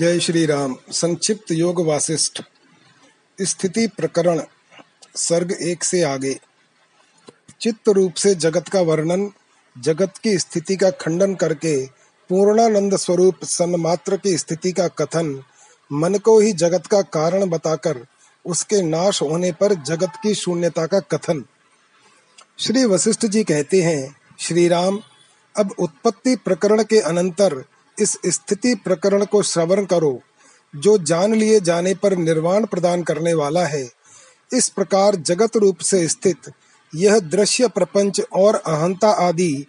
जय श्री राम। संक्षिप्त योग वासिष्ठ स्थिति प्रकरण सर्ग 1 से आगे। चित्त रूप से जगत का वर्णन, जगत की स्थिति का खंडन करके पूर्णानंद स्वरूप सन्मात्र की स्थिति का कथन, मन को ही जगत का कारण बताकर उसके नाश होने पर जगत की शून्यता का कथन। श्री वशिष्ठ जी कहते हैं, श्री राम, अब उत्पत्ति प्रकरण के अनंतर इस स्थिति प्रकरण को श्रवण करो, जो जान लिए जाने पर निर्वाण प्रदान करने वाला है। इस प्रकार जगत रूप से स्थित यह दृश्य प्रपंच और अहंता आदि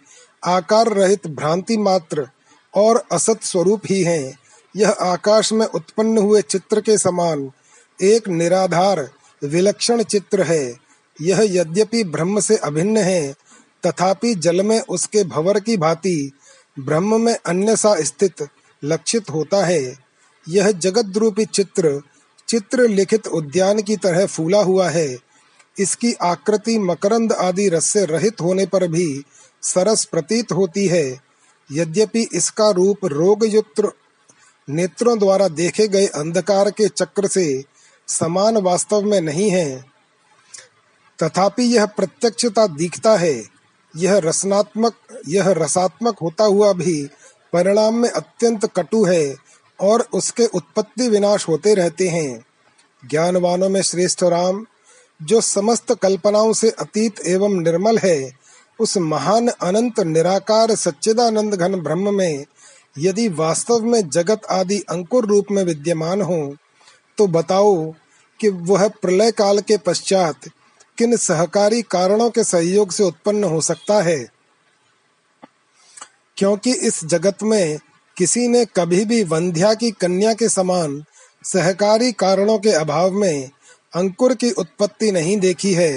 आकार रहित भ्रांति मात्र और असत स्वरूप ही हैं। यह आकाश में उत्पन्न हुए चित्र के समान एक निराधार विलक्षण चित्र है। यह यद्यपि ब्रह्म से अभिन्न है, तथापि जल में उसके भंवर की भांति ब्रह्म में अन्यथा स्थित लक्षित होता है। यह जगत रूपी चित्र चित्र लिखित उद्यान की तरह फूला हुआ है। इसकी आकृति मकरंद आदि रस से रहित होने पर भी सरस प्रतीत होती है। यद्यपि इसका रूप रोगयुक्त नेत्रों द्वारा देखे गए अंधकार के चक्र से समान वास्तव में नहीं है, तथापि यह प्रत्यक्षता दिखता है। यह रसात्मक होता हुआ भी परिणाम में अत्यंत कटु है और उसके उत्पत्ति विनाश होते रहते हैं। ज्ञानवानों में श्रेष्ठ राम, जो समस्त कल्पनाओं से अतीत एवं निर्मल है, उस महान अनंत निराकार सच्चिदानंद घन ब्रह्म में यदि वास्तव में जगत आदि अंकुर रूप में विद्यमान हो, तो बताओ कि वह प्रलय काल के पश्चात किन सहकारी कारणों के सहयोग से उत्पन्न हो सकता है, क्योंकि इस जगत में किसी ने कभी भी वंध्या की कन्या के समान सहकारी कारणों के अभाव में अंकुर की उत्पत्ति नहीं देखी है।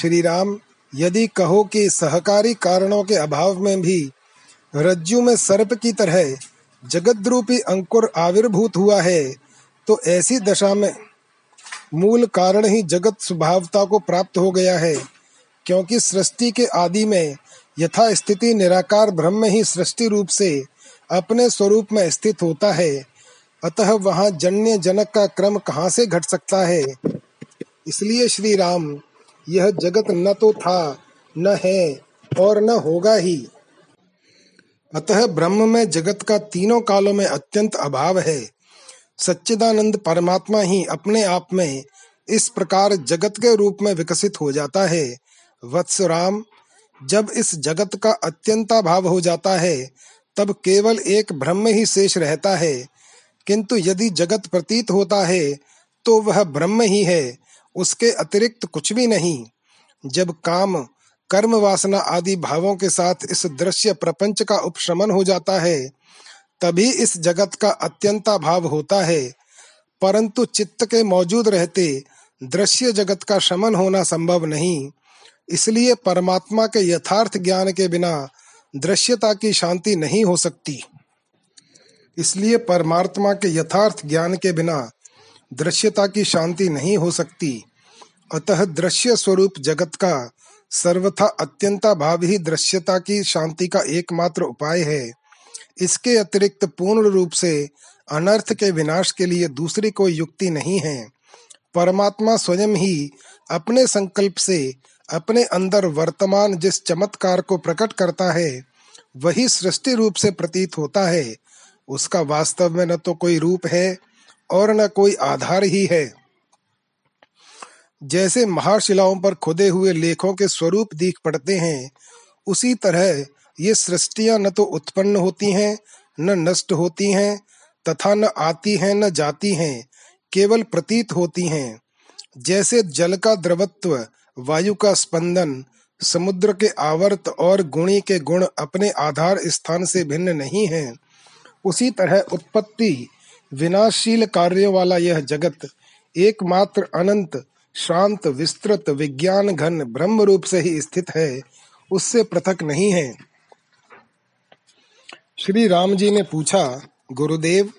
श्री राम, यदि कहो कि सहकारी कारणों के अभाव में भी रज्जु में सर्प की तरह जगद्रूपी अंकुर आविर्भूत हुआ है, तो ऐसी दशा में मूल कारण ही जगत स्वभावता को प्राप्त हो गया है, क्योंकि सृष्टि के आदि में यथा स्थिति निराकार ब्रह्म ही सृष्टि रूप से अपने स्वरूप में स्थित होता है। अतः वहाँ जन्य जनक का क्रम कहाँ से घट सकता है। इसलिए श्री राम, यह जगत न तो था, न है और न होगा ही। अतः ब्रह्म में जगत का तीनों कालों में अत्यंत अभाव है। सच्चिदानंद परमात्मा ही अपने आप में इस प्रकार जगत के रूप में विकसित हो जाता है। वत्स राम, जब इस जगत का अत्यंताभाव हो जाता है, तब केवल एक ब्रह्म ही शेष रहता है। किंतु यदि जगत प्रतीत होता है, तो वह ब्रह्म ही है, उसके अतिरिक्त कुछ भी नहीं। जब काम कर्म वासना आदि भावों के साथ इस दृश्य प्रपंच का उपशमन हो जाता है, तभी इस जगत का अत्यंता भाव होता है। परंतु चित्त के मौजूद रहते दृश्य जगत का शमन होना संभव नहीं। इसलिए परमात्मा के यथार्थ ज्ञान के बिना दृश्यता की शांति नहीं हो सकती। इसलिए परमात्मा के यथार्थ ज्ञान के बिना दृश्यता की शांति नहीं हो सकती। अतः दृश्य स्वरूप जगत का सर्वथा अत्यंता भाव ही दृश्यता की शांति का एकमात्र उपाय है। इसके अतिरिक्त पूर्ण रूप से अनर्थ के विनाश के लिए दूसरी कोई युक्ति नहीं है। परमात्मा स्वयं ही अपने संकल्प से अपने अंदर वर्तमान जिस चमत्कार को प्रकट करता है, वही सृष्टि रूप से प्रतीत होता है। उसका वास्तव में न तो कोई रूप है और न कोई आधार ही है। जैसे महाशिलाओं पर खुदे हुए लेखों के स्वरूप दिख पड़ते हैं, उसी तरह ये सृष्टियां न तो उत्पन्न होती हैं, न नष्ट होती हैं, तथा न आती हैं न जाती हैं, केवल प्रतीत होती हैं। जैसे जल का द्रवत्व, वायु का स्पंदन, समुद्र के आवर्त और गुणी के गुण अपने आधार स्थान से भिन्न नहीं हैं, उसी तरह उत्पत्ति विनाशशील कार्यों वाला यह जगत एकमात्र अनंत शांत विस्तृत विज्ञान घन ब्रह्म रूप से ही स्थित है, उससे पृथक नहीं है। श्री राम जी ने पूछा, गुरुदेव,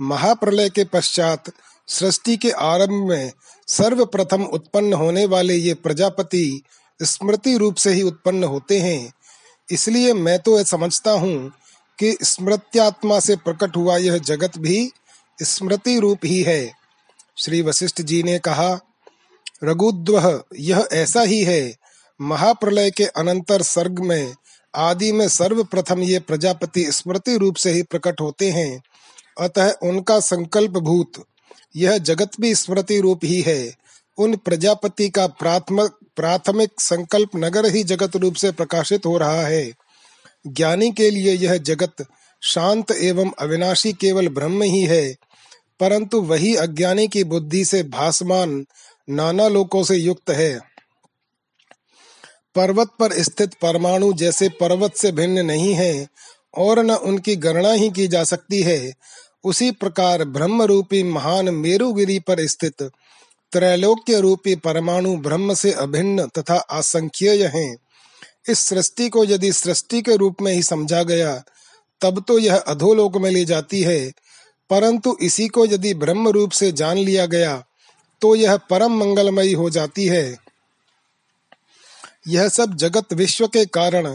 महाप्रलय के पश्चात सृष्टि के आरंभ में सर्वप्रथम उत्पन्न होने वाले ये प्रजापति स्मृति रूप से ही उत्पन्न होते हैं। इसलिए मैं तो यह समझता हूँ कि स्मृत्यात्मा से प्रकट हुआ यह जगत भी स्मृति रूप ही है। श्री वशिष्ठ जी ने कहा, रघुद्वह यह ऐसा ही है। महाप्रलय के अनंतर सर्ग में आदि में सर्वप्रथम ये प्रजापति स्मृति रूप से ही प्रकट होते हैं, अतः उनका संकल्प भूत यह जगत भी स्मृति रूप ही है। उन प्रजापति का प्राथमिक संकल्प नगर ही जगत रूप से प्रकाशित हो रहा है। ज्ञानी के लिए यह जगत शांत एवं अविनाशी केवल ब्रह्म ही है, परंतु वही अज्ञानी की बुद्धि से भासमान नाना लोकों से युक्त है। पर्वत पर स्थित परमाणु जैसे पर्वत से भिन्न नहीं है और न उनकी गणना ही की जा सकती है, उसी प्रकार ब्रह्म रूपी महान मेरुगिरी पर स्थित त्रैलोक्य रूपी परमाणु ब्रह्म से अभिन्न तथा असंख्येय हैं। इस सृष्टि को यदि सृष्टि के रूप में ही समझा गया तब तो यह अधोलोक में ले जाती है, परंतु इसी को यदि ब्रह्म रूप से जान लिया गया तो यह परम मंगलमयी हो जाती है। यह सब जगत विश्व के कारण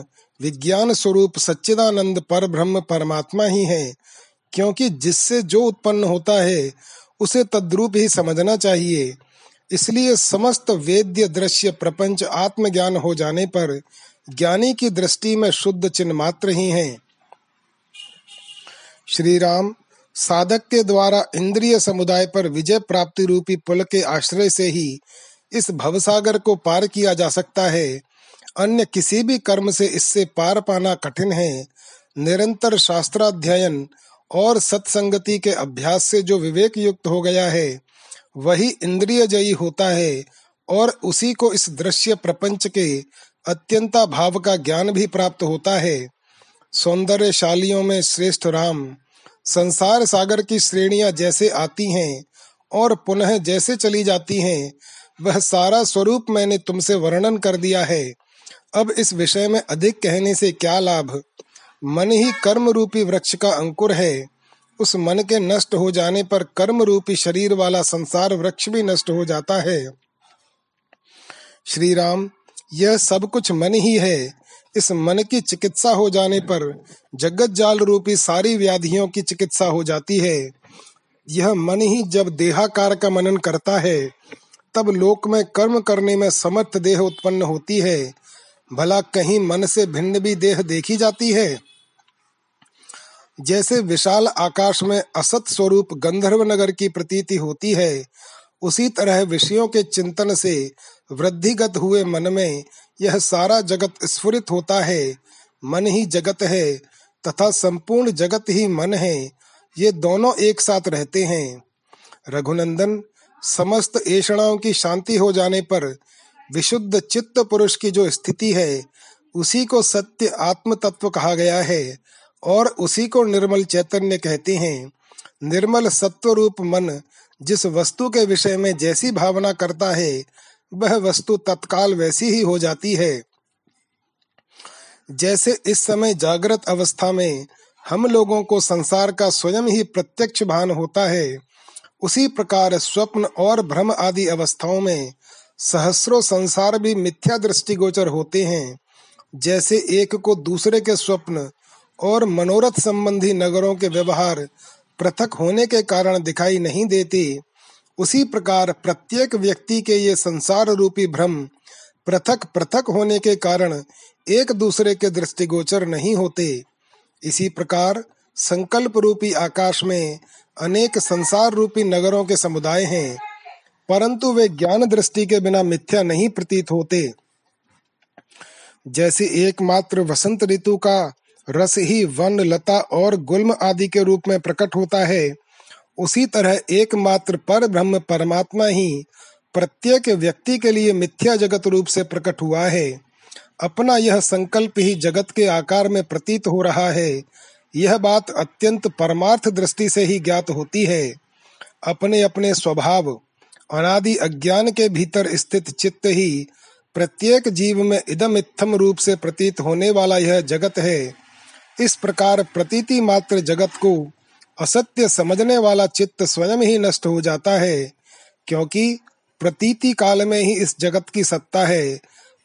विज्ञान स्वरूप सच्चिदानंद पर ब्रह्म परमात्मा ही है, क्योंकि जिससे जो उत्पन्न होता है उसे तद्रूप ही समझना चाहिए। इसलिए समस्त वेद्य दृश्य प्रपंच आत्मज्ञान हो जाने पर ज्ञानी की दृष्टि में शुद्ध चिन्ह मात्र ही हैं। श्री राम साधक के द्वारा इंद्रिय समुदाय पर विजय प्राप्ति रूपी पुल के आश्रय से ही इस भवसागर को पार किया जा सकता है। अन्य किसी भी कर्म से इससे पार पाना कठिन है। निरंतर शास्त्राध्ययन और सत्संगति के अभ्यास से जो विवेक युक्त हो गया है वही इंद्रियजयी होता है और उसी को इस दृश्य प्रपंच के अत्यंता भाव का ज्ञान भी प्राप्त होता है। सौंदर्यशालियों में श्रेष्ठ राम संसार सागर की श्रेणियां जैसे आती हैं और पुनः जैसे चली जाती हैं, वह सारा स्वरूप मैंने तुमसे वर्णन कर दिया है। अब इस विषय में अधिक कहने से क्या लाभ। मन ही कर्म रूपी वृक्ष का अंकुर है। उस मन के नष्ट हो जाने पर कर्म रूपी शरीर वाला संसार वृक्ष भी नष्ट हो जाता है। श्री राम यह सब कुछ मन ही है। इस मन की चिकित्सा हो जाने पर जगत जाल रूपी सारी व्याधियों की चिकित्सा हो जाती है। यह मन ही जब देहाकार का मनन करता है तब लोक में कर्म करने में समर्थ देह उत्पन्न होती है। भला कहीं मन से भिन्न भी देह देखी जाती है। जैसे विशाल आकाश में असत स्वरूप गंधर्व नगर की प्रतीति होती है, उसी तरह विषयों के चिंतन से वृद्धिगत हुए मन में यह सारा जगत स्फुरित होता है। मन ही जगत है तथा संपूर्ण जगत ही मन है, ये दोनों एक साथ रहते हैं। रघुनंदन समस्त ऐषणाओं की शांति हो जाने पर विशुद्ध चित्त पुरुष की जो स्थिति है उसी को सत्य आत्म तत्व कहा गया है और उसी को निर्मल चैतन्य कहते हैं। निर्मल सत्व रूप मन जिस वस्तु के विषय में जैसी भावना करता है वह वस्तु तत्काल वैसी ही हो जाती है। जैसे इस समय जागृत अवस्था में हम लोगों को संसार का स्वयं ही प्रत्यक्ष भान होता है, उसी प्रकार स्वप्न और भ्रम आदि अवस्थाओं में सहस्रों संसार भी मिथ्या दृष्टिगोचर होते हैं। जैसे एक को दूसरे के स्वप्न और मनोरथ संबंधी नगरों के व्यवहार पृथक होने के कारण दिखाई नहीं देते, उसी प्रकार प्रत्येक व्यक्ति के ये संसार रूपी भ्रम पृथक पृथक होने के कारण एक दूसरे के दृष्टिगोचर नहीं होते। इसी प्रकार संकल्प रूपी आकाश में अनेक संसार रूपी नगरों के समुदाय हैं, परंतु वे ज्ञान दृष्टि के बिना मिथ्या नहीं प्रतीत होते। जैसे एकमात्र वसंत ऋतु का रस ही वन लता और गुल्म आदि के रूप में प्रकट होता है, उसी तरह एकमात्र पर ब्रह्म परमात्मा ही प्रत्येक व्यक्ति के लिए मिथ्या जगत रूप से प्रकट हुआ है। अपना यह संकल्प ही जगत के आकार में प्रतीत हो रहा है। यह बात अत्यंत परमार्थ दृष्टि से ही ज्ञात होती है। अपने अपने स्वभाव अनादि अज्ञान के भीतर स्थित चित्त ही प्रत्येक जीव में इदम इत्थम रूप से प्रतीत होने वाला यह जगत है। इस प्रकार प्रतीति मात्र जगत को असत्य समझने वाला चित्त स्वयं ही नष्ट हो जाता है, क्योंकि प्रतीति काल में ही इस जगत की सत्ता है।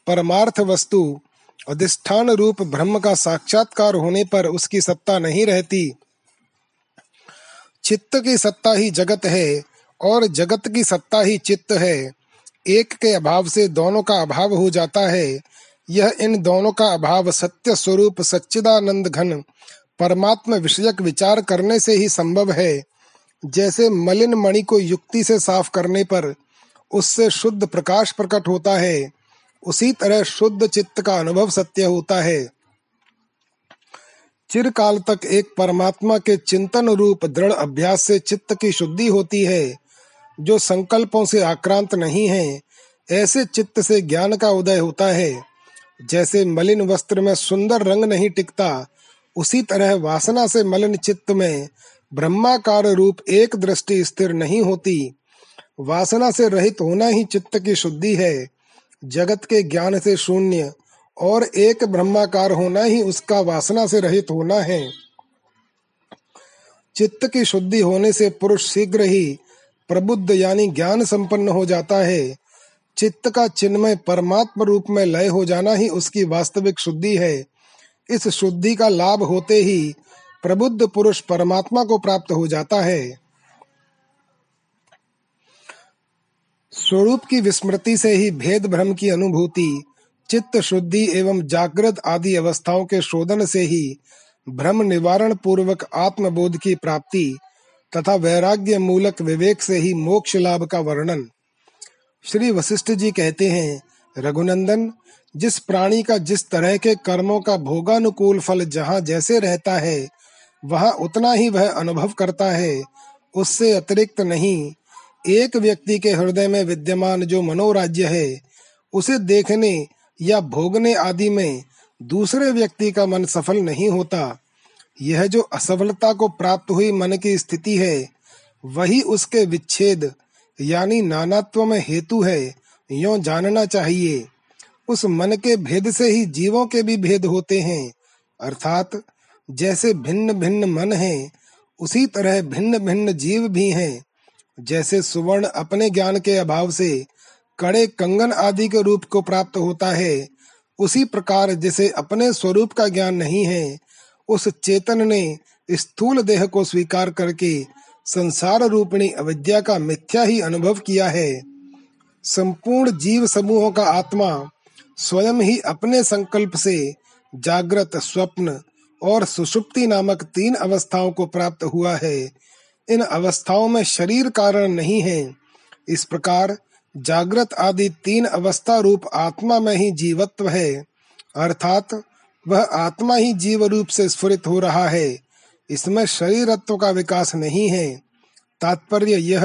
परमार्थ वस्तु अधिष्ठान रूप ब्रह्म का साक्षात्कार होने पर उसकी सत्ता नहीं रहती। चित्त की सत्ता ही जगत है और जगत की सत्ता ही चित्त है। एक के अभाव से दोनों का अभाव हो जाता है। यह इन दोनों का अभाव सत्य स्वरूप सच्चिदानंद घन परमात्म विषयक विचार करने से ही संभव है। जैसे मलिन मणि को युक्ति से साफ करने पर उससे शुद्ध प्रकाश प्रकट होता है, उसी तरह शुद्ध चित्त का अनुभव सत्य होता है। चिरकाल तक एक परमात्मा के चिंतन रूप दृढ़ अभ्यास से चित्त की शुद्धि होती है, जो संकल्पों से आक्रांत नहीं है। ऐसे चित्त से ज्ञान का उदय होता है। जैसे मलिन वस्त्र में सुंदर रंग नहीं टिकता, उसी तरह वासना से मलिन चित्त में ब्रह्माकार रूप एक दृष्टि स्थिर नहीं होती। वासना से रहित होना ही चित्त की शुद्धि है। जगत के ज्ञान से शून्य और एक ब्रह्माकार होना ही उसका वासना से रहित होना है। चित्त की शुद्धि होने से पुरुष शीघ्र ही प्रबुद्ध यानी ज्ञान संपन्न हो जाता है। चित्त का चिन्मय परमात्म रूप में लय हो जाना ही उसकी वास्तविक शुद्धि है। इस शुद्धि का लाभ होते ही प्रबुद्ध पुरुष परमात्मा को प्राप्त हो जाता है। स्वरूप की विस्मृति से ही भेद भ्रम की अनुभूति, चित्त शुद्धि एवं जागृत आदि अवस्थाओं के शोधन से ही भ्रम निवारण पूर्वक आत्मबोध की प्राप्ति तथा वैराग्य मूलक विवेक से ही मोक्ष लाभ का वर्णन। श्री वशिष्ठ जी कहते हैं, रघुनंदन, जिस प्राणी का जिस तरह के कर्मों का भोगानुकूल फल जहाँ जैसे रहता है, वहाँ उतना ही वह अनुभव करता है, उससे अतिरिक्त नहीं। एक व्यक्ति के हृदय में विद्यमान जो मनोराज्य है, उसे देखने या भोगने आदि में दूसरे व्यक्ति का मन सफल नहीं होता। यह जो असफलता को प्राप्त हुई मन की स्थिति है, वही उसके विच्छेद यानी नानात्व में हेतु है, यों जानना चाहिए। उस मन के भेद से ही जीवों के भी भेद होते हैं, अर्थात जैसे भिन्न भिन्न मन हैं, उसी तरह भिन्न भिन्न जीव भी हैं। जैसे सुवर्ण अपने ज्ञान के अभाव से कड़े कंगन आदि के रूप को प्राप्त होता है, उसी प्रकार जिसे अपने स्वरूप का ज्ञान नहीं है, उस चेतन ने स्थूल देह को स्वीकार करके संसार रूपिणी अविद्या का मिथ्या ही अनुभव किया है। संपूर्ण जीव समूहों का आत्मा स्वयं ही अपने संकल्प से जागृत, स्वप्न और सुषुप्ति नामक तीन अवस्थाओं को प्राप्त हुआ है। इन अवस्थाओं में शरीर कारण नहीं है। इस प्रकार जागृत आदि तीन अवस्था रूप आत्मा में ही जीवत्व है, अर्थात वह आत्मा ही जीव रूप से स्फुरित हो रहा है। इसमें शरीरत्व का विकास नहीं है। तात्पर्य यह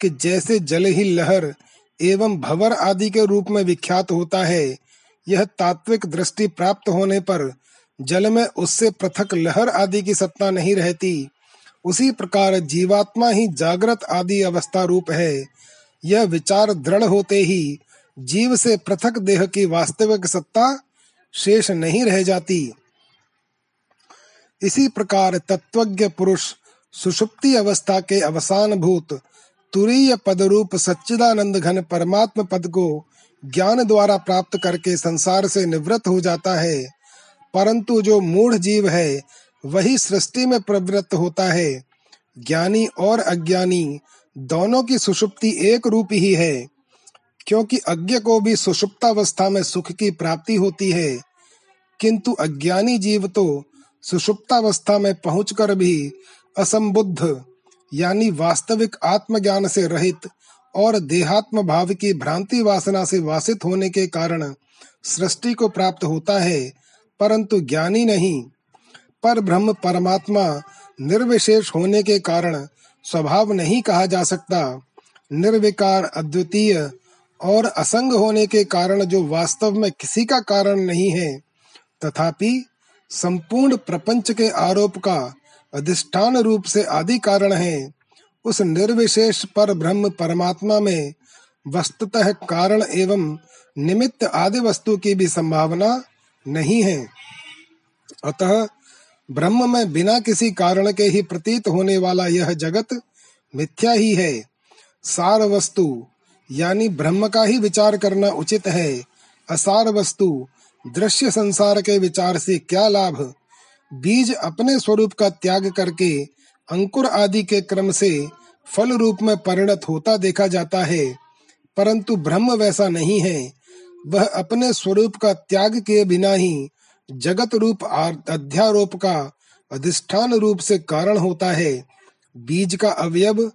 कि जैसे जल ही लहर एवं भंवर आदि के रूप में विख्यात होता है, यह तात्विक दृष्टि प्राप्त होने पर जल में उससे पृथक लहर आदि की सत्ता नहीं रहती। उसी प्रकार जीवात्मा ही जागृत आदि अवस्था रूप है। यह विचार दृढ़ होते ही जीव से पृथक देह की वास्तविक सत्ता शेष नहीं रह जाती। इसी प्रकार तत्वज्ञ पुरुष सुषुप्ति अवस्था के अवसान भूत तुरीय पदरूप सच्चिदानंद घन परमात्म पद को ज्ञान द्वारा प्राप्त करके संसार से निवृत्त हो जाता है। परंतु जो मूढ़ जीव है, वही सृष्टि में प्रवृत्त होता है। ज्ञानी और अज्ञानी दोनों की सुषुप्ति एक रूप ही है, क्योंकि अज्ञ को भी सुषुप्तावस्था में सुख की प्राप्ति होती है, किंतु अज्ञानी जीव तो सुषुप्तावस्था में पहुंचकर भी असंबुद्ध यानी वास्तविक आत्मज्ञान से रहित और देहात्म भाव की भ्रांति वासना से वासित होने के कारण सृष्टि को प्राप्त होता है, परंतु ज्ञानी नहीं। पर ब्रह्म परमात्मा निर्विशेष होने के कारण स्वभाव नहीं कहा जा सकता। निर्विकार, अद्वितीय और असंग होने के कारण जो वास्तव में किसी का कारण नहीं है, तथापि संपूर्ण प्रपंच के आरोप का अधिष्ठान रूप से आदि कारण है। उस निर्विशेष पर ब्रह्म परमात्मा में वस्तुतः कारण एवं निमित्त आदि वस्तु की भी संभावना नहीं है। अतः ब्रह्म में बिना किसी कारण के ही प्रतीत होने वाला यह जगत मिथ्या ही है। सार वस्तु यानी ब्रह्म का ही विचार करना उचित है। असार वस्तु दृश्य संसार के विचार से क्या लाभ। बीज अपने स्वरूप का त्याग करके अंकुर आदि के क्रम से फल रूप में परिणत होता देखा जाता है, परंतु ब्रह्म वैसा नहीं है। वह अपने स्वरूप का त्याग किए बिना ही जगत रूप अध्यारोप का अधिष्ठान रूप से कारण होता है। बीज का अवयव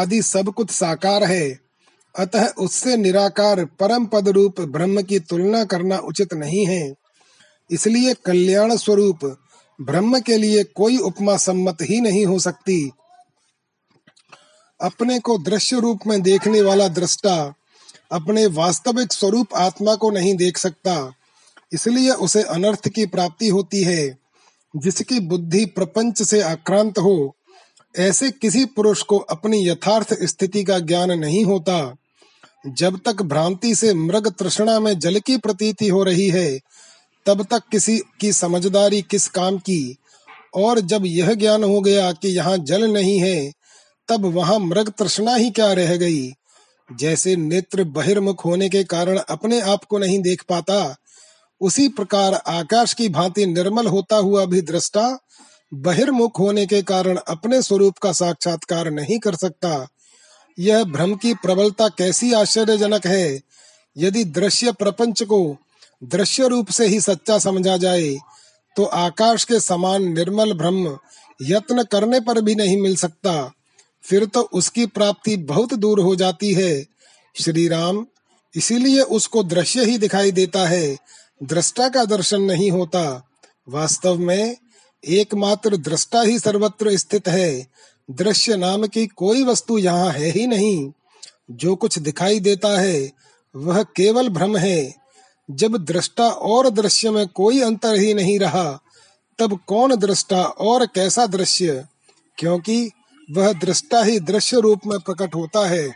आदि सब कुछ साकार है, अतः उससे निराकार परम पद रूप ब्रह्म की तुलना करना उचित नहीं है। इसलिए कल्याण स्वरूप ब्रह्म के लिए कोई उपमा सम्मत ही नहीं हो सकती। अपने को दृश्य रूप में देखने वाला दृष्टा अपने वास्तविक स्वरूप आत्मा को नहीं देख सकता, इसलिए उसे अनर्थ की प्राप्ति होती है। जिसकी बुद्धि प्रपंच से आक्रांत हो, ऐसे किसी पुरुष को अपनी यथार्थ स्थिति का ज्ञान नहीं होता। जब तक भ्रांति से मृग तृष्णा में जल की प्रतीति हो रही है, तब तक किसी की समझदारी किस काम की। और जब यह ज्ञान हो गया कि यहाँ जल नहीं है, तब वहाँ मृग तृष्णा ही क्या रह गई। जैसे नेत्र बहिर्मुख होने के कारण अपने आप को नहीं देख पाता, उसी प्रकार आकाश की भांति निर्मल होता हुआ भी दृष्टा बहिर्मुख होने के कारण अपने स्वरूप का साक्षात्कार नहीं कर सकता। यह भ्रम की प्रबलता कैसी आश्चर्यजनक है। यदि दृश्य प्रपंच को दृश्य रूप से ही सच्चा समझा जाए, तो आकाश के समान निर्मल ब्रह्म यत्न करने पर भी नहीं मिल सकता, फिर तो उसकी प्राप्ति बहुत दूर हो जाती है। श्री राम, इसीलिए उसको दृश्य ही दिखाई देता है, दृष्टा का दर्शन नहीं होता। वास्तव में एकमात्र दृष्टा ही सर्वत्र स्थित है, दृश्य नाम की कोई वस्तु यहाँ है ही नहीं। जो कुछ दिखाई देता है वह केवल भ्रम है। जब दृष्टा और दृश्य में कोई अंतर ही नहीं रहा, तब कौन दृष्टा और कैसा दृश्य, क्योंकि वह दृष्टा ही दृश्य रूप में प्रकट होता है।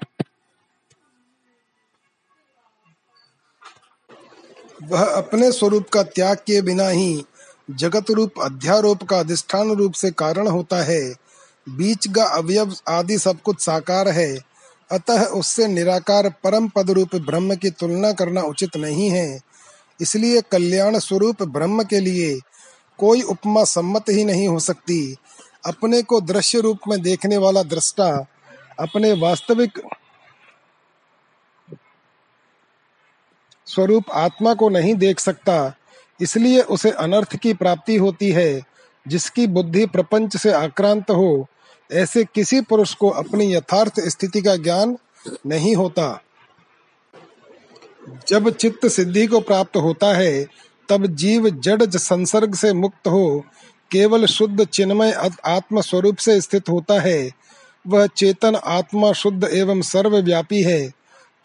वह अपने स्वरूप का त्याग किए बिना ही जगत रूप अध्यारोप का अधिष्ठान रूप से कारण होता है। बीज का अवयव आदि सब कुछ साकार है, अतः उससे निराकार परम पद रूप ब्रह्म की तुलना करना उचित नहीं है। इसलिए कल्याण स्वरूप ब्रह्म के लिए कोई उपमा सम्मत ही नहीं हो सकती। अपने को दृश्य रूप में देखने वाला दृष्टा अपने वास्तविक स्वरूप आत्मा को नहीं देख सकता, इसलिए उसे अनर्थ की प्राप्ति होती है। जिसकी बुद्धि प्रपंच से आक्रांत हो, ऐसे किसी पुरुष को अपनी यथार्थ स्थिति का ज्ञान नहीं होता। जब चित्त सिद्धि को प्राप्त होता है, तब जीव जड़ संसर्ग से मुक्त हो केवल शुद्ध चिन्मय आत्म स्वरूप से स्थित होता है। वह चेतन आत्मा शुद्ध एवं सर्वव्यापी है।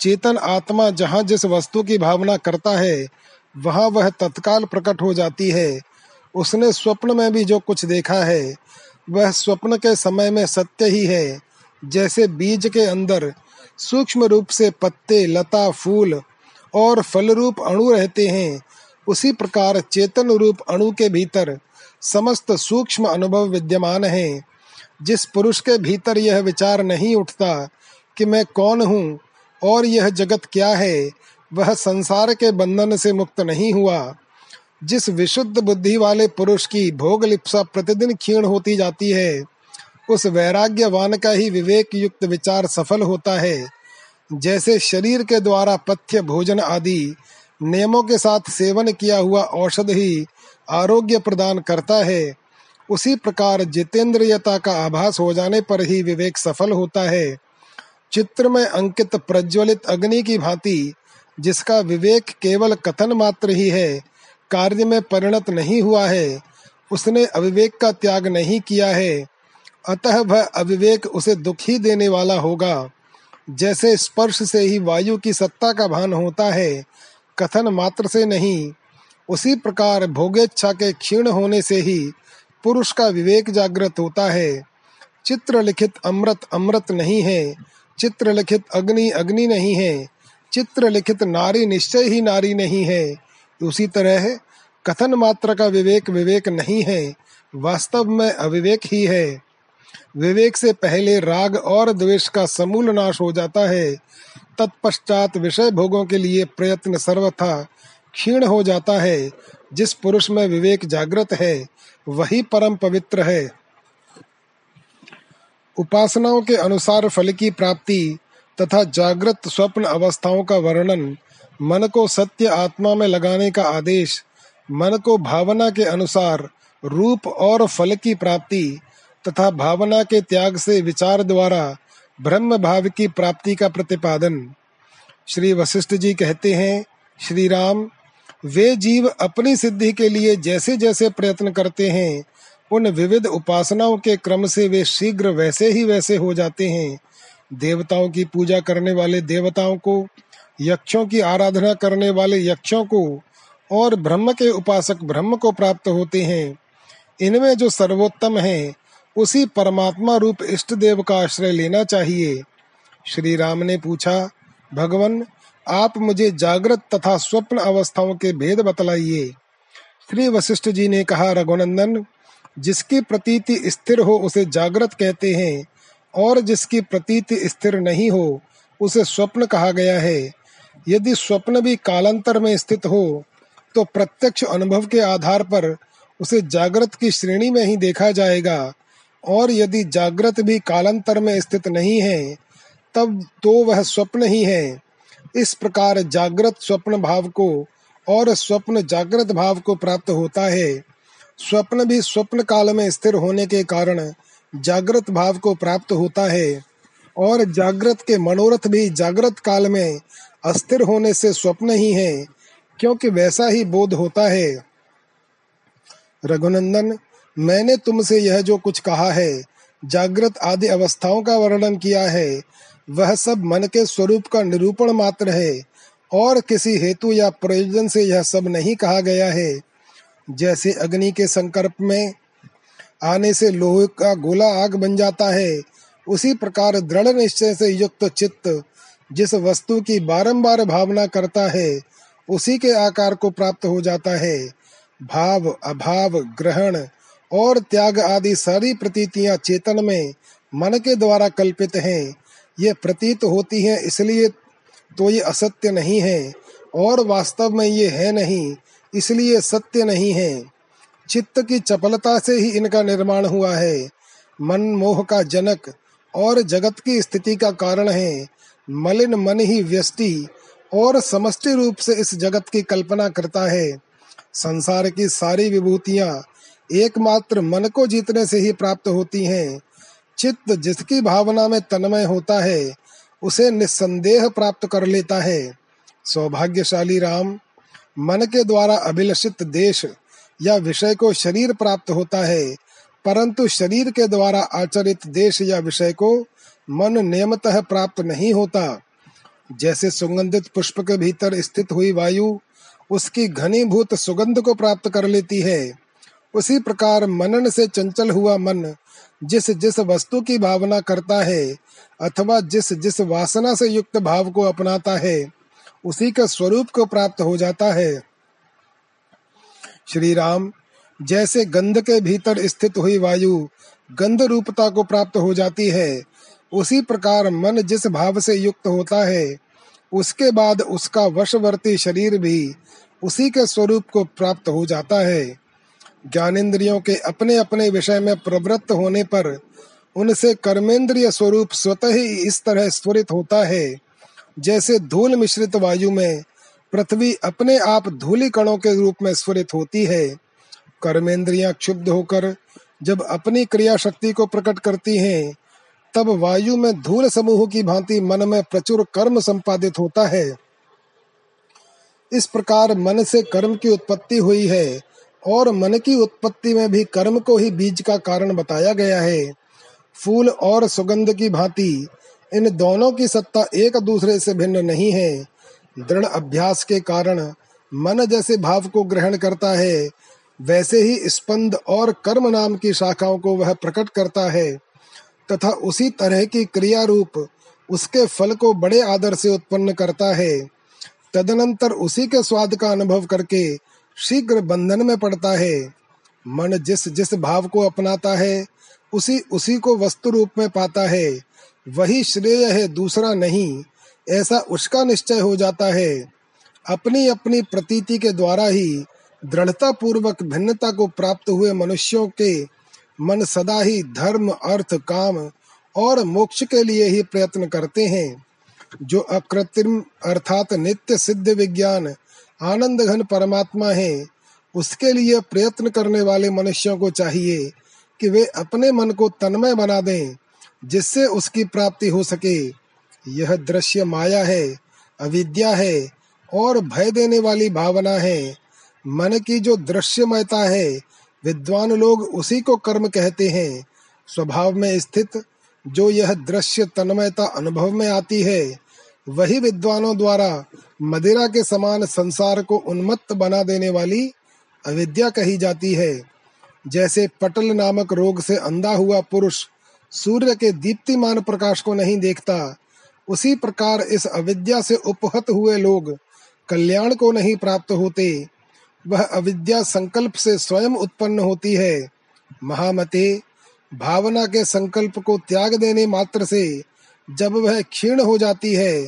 चेतन आत्मा जहाँ जिस वस्तु की भावना करता है, वहाँ वह तत्काल प्रकट हो जाती है। उसने स्वप्न में भी जो कुछ देखा है, वह स्वप्न के समय में सत्य ही है। जैसे बीज के अंदर सूक्ष्म रूप से पत्ते, लता, फूल और फल रूप अणु रहते हैं, उसी प्रकार चेतन रूप अणु के भीतर समस्त सूक्ष्म अनुभव विद्यमान हैं। जिस पुरुष के भीतर यह विचार नहीं उठता कि मैं कौन हूँ और यह जगत क्या है, वह संसार के बंधन से मुक्त नहीं हुआ। जिस विशुद्ध बुद्धि वाले पुरुष की भोग लिप्सा प्रतिदिन क्षीण होती जाती है, उस वैराग्यवान का ही विवेक युक्त विचार सफल होता है। जैसे शरीर के द्वारा पथ्य भोजन आदि नियमों के साथ सेवन किया हुआ औषध ही आरोग्य प्रदान करता है, उसी प्रकार जितेंद्रियता का आभास हो जाने पर ही विवेक सफल होता है। चित्र में अंकित प्रज्वलित अग्नि की भांति जिसका विवेक केवल कथन मात्र ही है, कार्य में परिणत नहीं हुआ है, उसने अविवेक का त्याग नहीं किया है, अतः वह अविवेक उसे दुख ही देने वाला होगा। जैसे स्पर्श से ही वायु की सत्ता का भान होता है, कथन मात्र से नहीं, उसी प्रकार भोगेच्छा के क्षीण होने से ही पुरुष का विवेक जागृत होता है। चित्र लिखित अमृत अमृत नहीं है, चित्र लिखित अग्नि अग्नि नहीं है, चित्र लिखित नारी निश्चय ही नारी नहीं है। उसी तरह कथन मात्र का विवेक विवेक नहीं है, वास्तव में अविवेक ही है। विवेक से पहले राग और द्वेष का समूल नाश हो जाता है, तत्पश्चात विषय भोगों के लिए प्रयत्न सर्वथा क्षीण हो जाता है। जिस पुरुष में विवेक जागृत है, वही परम पवित्र है। उपासनाओं के अनुसार फल की प्राप्ति तथा जागृत स्वप्न अवस्थाओं का वर्णन, मन को सत्य आत्मा में लगाने का आदेश, मन को भावना के अनुसार रूप और फल की प्राप्ति तथा भावना के त्याग से विचार द्वारा ब्रह्म भाव की प्राप्ति का प्रतिपादन। श्री वशिष्ठ जी कहते हैं, श्री राम, वे जीव अपनी सिद्धि के लिए जैसे जैसे प्रयत्न करते हैं उन विविध उपासनाओं के क्रम से वे शीघ्र वैसे ही वैसे हो जाते हैं। देवताओं की पूजा करने वाले देवताओं को, यक्षों की आराधना करने वाले यक्षों को और ब्रह्म के उपासक ब्रह्म को प्राप्त होते हैं। इनमें जो सर्वोत्तम है उसी परमात्मा रूप इष्ट देव का आश्रय लेना चाहिए। श्री राम ने पूछा, भगवान, आप मुझे जागृत तथा स्वप्न अवस्थाओं के भेद बतलाइए। श्री वशिष्ठ जी ने कहा, रघुनंदन, जिसकी प्रतीति स्थिर हो उसे जागृत कहते हैं और जिसकी प्रतीति स्थिर नहीं हो उसे स्वप्न कहा गया है। यदि स्वप्न भी कालांतर में स्थित हो तो प्रत्यक्ष अनुभव के आधार पर उसे जागृत की श्रेणी में ही देखा जाएगा, और यदि जागृत भी कालांतर में स्थित नहीं है तब तो वह स्वप्न ही है। इस प्रकार जागृत स्वप्न भाव को और स्वप्न जागृत भाव को प्राप्त होता है। स्वप्न भी स्वप्न काल में स्थिर होने के कारण जागृत भाव को प्राप्त होता है, और जागृत के मनोरथ भी जागृत काल में अस्थिर होने से स्वप्न ही है, क्योंकि वैसा ही बोध होता है। रघुनंदन, मैंने तुमसे यह जो कुछ कहा है, जागृत आदि अवस्थाओं का वर्णन किया है, वह सब मन के स्वरूप का निरूपण मात्र है और किसी हेतु या प्रयोजन से यह सब नहीं कहा गया है। जैसे अग्नि के संपर्क में आने से लोहे का गोला आग बन जाता है, उसी प्रकार दृढ़ निश्चय से युक्त चित्त जिस वस्तु की बारंबार भावना करता है उसी के आकार को प्राप्त हो जाता है। भाव, अभाव, ग्रहण और त्याग आदि सारी प्रतीतियां चेतन में मन के द्वारा कल्पित हैं। ये प्रतीत होती हैं, इसलिए तो ये असत्य नहीं है, और वास्तव में ये है नहीं, इसलिए सत्य नहीं है। चित्त की चपलता से ही इनका निर्माण हुआ है। मन मोह का जनक और जगत की स्थिति का कारण है। मलिन मन ही व्यष्टि और समष्टि रूप से इस जगत की कल्पना करता है। संसार की सारी विभूतियां एकमात्र मन को जीतने से ही प्राप्त होती हैं। चित्त जिसकी भावना में तन्मय होता है उसे निस्संदेह प्राप्त कर लेता है। सौभाग्यशाली राम, मन के द्वारा अभिलषित देश या विषय को शरीर प्राप्त होता है, परंतु शरीर के द्वारा आचरित देश या विषय को मन नियमतः प्राप्त नहीं होता। जैसे सुगंधित पुष्प के भीतर स्थित हुई वायु उसकी घनीभूत सुगंध को प्राप्त कर लेती है, उसी प्रकार मनन से चंचल हुआ मन जिस जिस वस्तु की भावना करता है अथवा जिस जिस वासना से युक्त भाव को अपनाता है उसी के स्वरूप को प्राप्त हो जाता है। श्री राम, जैसे गंध के भीतर स्थित हुई वायु गंध रूपता को प्राप्त हो जाती है, उसी प्रकार मन जिस भाव से युक्त होता है उसके बाद उसका वशवर्ती शरीर भी उसी के स्वरूप को प्राप्त हो जाता है। ज्ञानेन्द्रियों के अपने अपने विषय में प्रवृत्त होने पर उनसे कर्मेंद्रिय स्वरूप स्वतः ही इस तरह स्फुरित होता है जैसे धूल मिश्रित वायु में पृथ्वी अपने आप धूली कणों के रूप में स्फुरित होती है। कर्मेंद्रियां क्षुब्ध होकर जब अपनी क्रिया शक्ति को प्रकट करती हैं, तब वायु में धूल समूह की भांति मन में प्रचुर कर्म संपादित होता है। इस प्रकार मन से कर्म की उत्पत्ति हुई है और मन की उत्पत्ति में भी कर्म को ही बीज का कारण बताया गया है। फूल और सुगंध की भांति इन दोनों की सत्ता एक दूसरे से भिन्न नहीं है। दृढ़ अभ्यास के कारण मन जैसे भाव को ग्रहण करता है, वैसे ही स्पंद और कर्म नाम की शाखाओं को वह प्रकट करता है, तथा उसी तरह की क्रिया रूप उसके फल को बड़े आदर से उत्पन्न करता है। तदनंतर उसी के स्वाद का अनुभव करके शीघ्र बंधन में पड़ता है। मन जिस जिस भाव को अपनाता है उसी को वस्तु रूप में पाता है, वही श्रेय है, दूसरा नहीं, ऐसा उसका निश्चय हो जाता है। अपनी अपनी प्रतीति के द्वारा ही दृढ़ता पूर्वक भिन्नता को प्राप्त हुए मनुष्यों के मन सदा ही धर्म, अर्थ, काम और मोक्ष के लिए ही प्रयत्न करते हैं। जो अकृत्रिम अर्थात नित्य सिद्ध विज्ञान आनंद घन परमात्मा है, उसके लिए प्रयत्न करने वाले मनुष्यों को चाहिए कि वे अपने मन को तन्मय बना दें, जिससे उसकी प्राप्ति हो सके। यह दृश्य माया है, अविद्या है और भय देने वाली भावना है। मन की जो दृश्यमयता है, विद्वान लोग उसी को कर्म कहते हैं। स्वभाव में स्थित जो यह दृश्य तन्मयता अनुभव में आती है, वही विद्वानों द्वारा मदिरा के समान संसार को उन्मत्त बना देने वाली अविद्या कही जाती है। जैसे पटल नामक रोग से अंधा हुआ पुरुष सूर्य के दीप्तिमान प्रकाश को नहीं देखता, उसी प्रकार इस अविद्या से उपहत हुए लोग कल्याण को नहीं प्राप्त होते। वह अविद्या संकल्प से स्वयं उत्पन्न होती है। महामते, भावना के संकल्प को त्याग देने मात्र से जब वह क्षीण हो जाती है,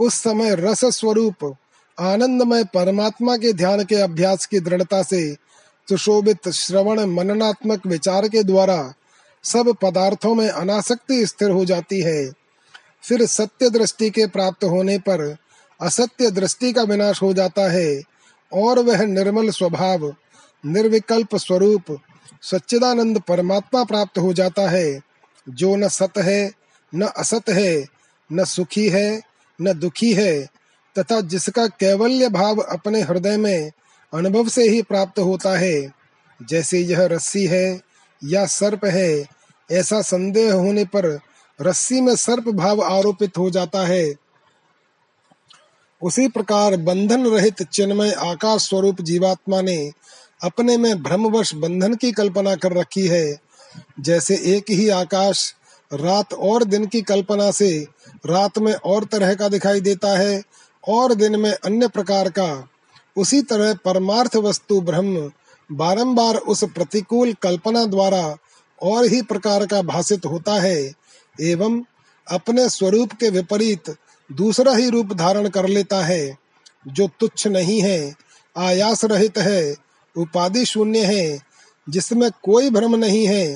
उस समय रस स्वरूप आनंदमय परमात्मा के ध्यान के अभ्यास की दृढ़ता से सुशोभित श्रवण मननात्मक विचार के द्वारा सब पदार्थों में अनासक्ति स्थिर हो जाती है। फिर सत्य दृष्टि के प्राप्त होने पर असत्य दृष्टि का विनाश हो जाता है और वह निर्मल स्वभाव निर्विकल्प स्वरूप सच्चिदानंद परमात्मा प्राप्त हो जाता है, जो न सत है न असत है, न सुखी है न दुखी है, तथा जिसका कैवल्य भाव अपने हृदय में अनुभव से ही प्राप्त होता है। जैसे यह रस्सी है या सर्प है, ऐसा संदेह होने पर रस्सी में सर्प भाव आरोपित हो जाता है। उसी प्रकार बंधन रहित चिन्मय आकाश स्वरूप जीवात्मा ने अपने में भ्रमवश बंधन की कल्पना कर रखी है। जैसे एक ही आकाश रात और दिन की कल्पना से रात में और तरह का दिखाई देता है और दिन में अन्य प्रकार का, उसी तरह परमार्थ वस्तु ब्रह्म बारंबार उस प्रतिकूल कल्पना द्वारा और ही प्रकार का भासित होता है एवं अपने स्वरूप के विपरीत दूसरा ही रूप धारण कर लेता है, जो तुच्छ नहीं है, आयास रहित है, उपाधि शून्य है, जिसमें कोई भ्रम नहीं है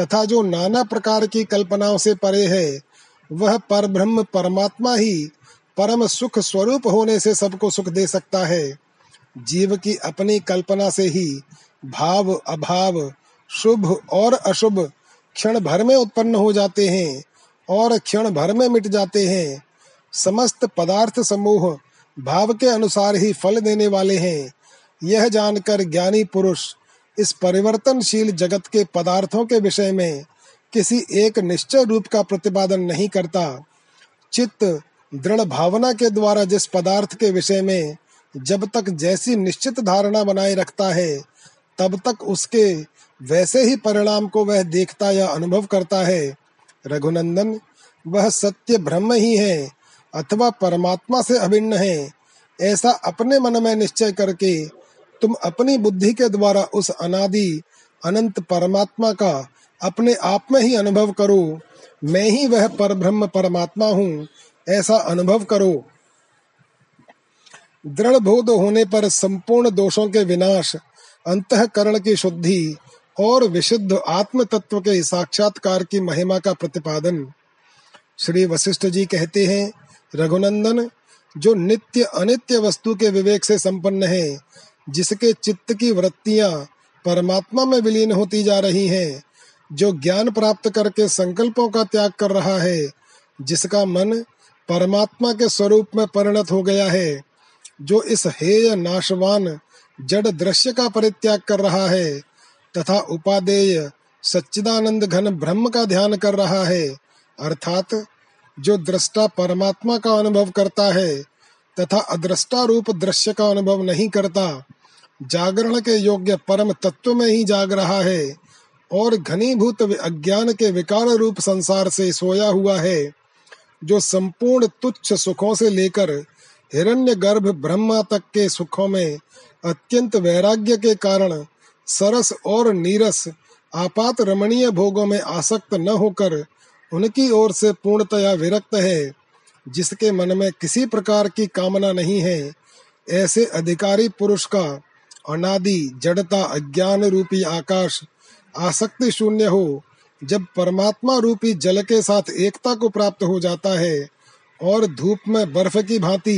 तथा जो नाना प्रकार की कल्पनाओं से परे है। वह परब्रह्म परमात्मा ही परम सुख स्वरूप होने से सबको सुख दे सकता है। जीव की अपनी कल्पना से ही भाव अभाव शुभ और अशुभ क्षण भर में उत्पन्न हो जाते हैं और क्षण भर में मिट जाते हैं। समस्त पदार्थ समूह भाव के अनुसार ही फल देने वाले हैं। यह जानकर ज्ञानी पुरुष इस परिवर्तनशील जगत के पदार्थों के विषय में किसी एक निश्चय रूप का प्रतिपादन नहीं करता। चित्त दृढ़ भावना के द्वारा जिस पदार्थ के विषय में जब तक जैसी निश्चित धारणा बनाए रखता है, तब तक उसके वैसे ही परिणाम को वह देखता या अनुभव करता है। रघुनंदन, वह सत्य ब्रह्म ही है अथवा परमात्मा से अभिन्न है, ऐसा अपने मन में निश्चय करके तुम अपनी बुद्धि के द्वारा उस अनादि अनंत परमात्मा का अपने आप में ही अनुभव करो। मैं ही वह परब्रह्म परमात्मा हूँ, ऐसा अनुभव करो। दृढ़ बोध होने पर संपूर्ण दोषों के विनाश, अंतःकरण की शुद्धि और विशुद्ध आत्म तत्व के साक्षात्कार की महिमा का प्रतिपादन। श्री वशिष्ठ जी कहते हैं, रघुनंदन, जो नित्य अनित्य वस्तु के विवेक से संपन्न है, जिसके चित्त की वृत्तियां परमात्मा में विलीन होती जा रही हैं, जो ज्ञान प्राप्त करके संकल्पों का त्याग कर रहा है, जिसका मन परमात्मा के स्वरूप में परिणत हो गया है, जो इस हेय नाशवान जड़ दृश्य का परित्याग कर रहा है तथा उपादेय सच्चिदानंद घन ब्रह्म का ध्यान कर रहा है, अर्थात जो दृष्टा परमात्मा का अनुभव करता है तथा अदृष्टा रूप दृश्य का अनुभव नहीं करता, जागरण के योग्य परम तत्व में ही जाग रहा है और घनीभूत अज्ञान के विकार रूप संसार से सोया हुआ है, जो संपूर्ण तुच्छ सुखों से लेकर हिरण्यगर्भ ब्रह्मा तक के सुखों में अत्यंत वैराग्य के कारण सरस और नीरस आपात रमणीय भोगों में आसक्त न होकर उनकी ओर से पूर्णतया विरक्त है, जिसके मन में किसी प्रकार की कामना नहीं है, ऐसे अधिकारी पुरुष का अनादि जड़ता अज्ञान रूपी आकाश आसक्ति शून्य हो जब परमात्मा रूपी जल के साथ एकता को प्राप्त हो जाता है और धूप में बर्फ की भांति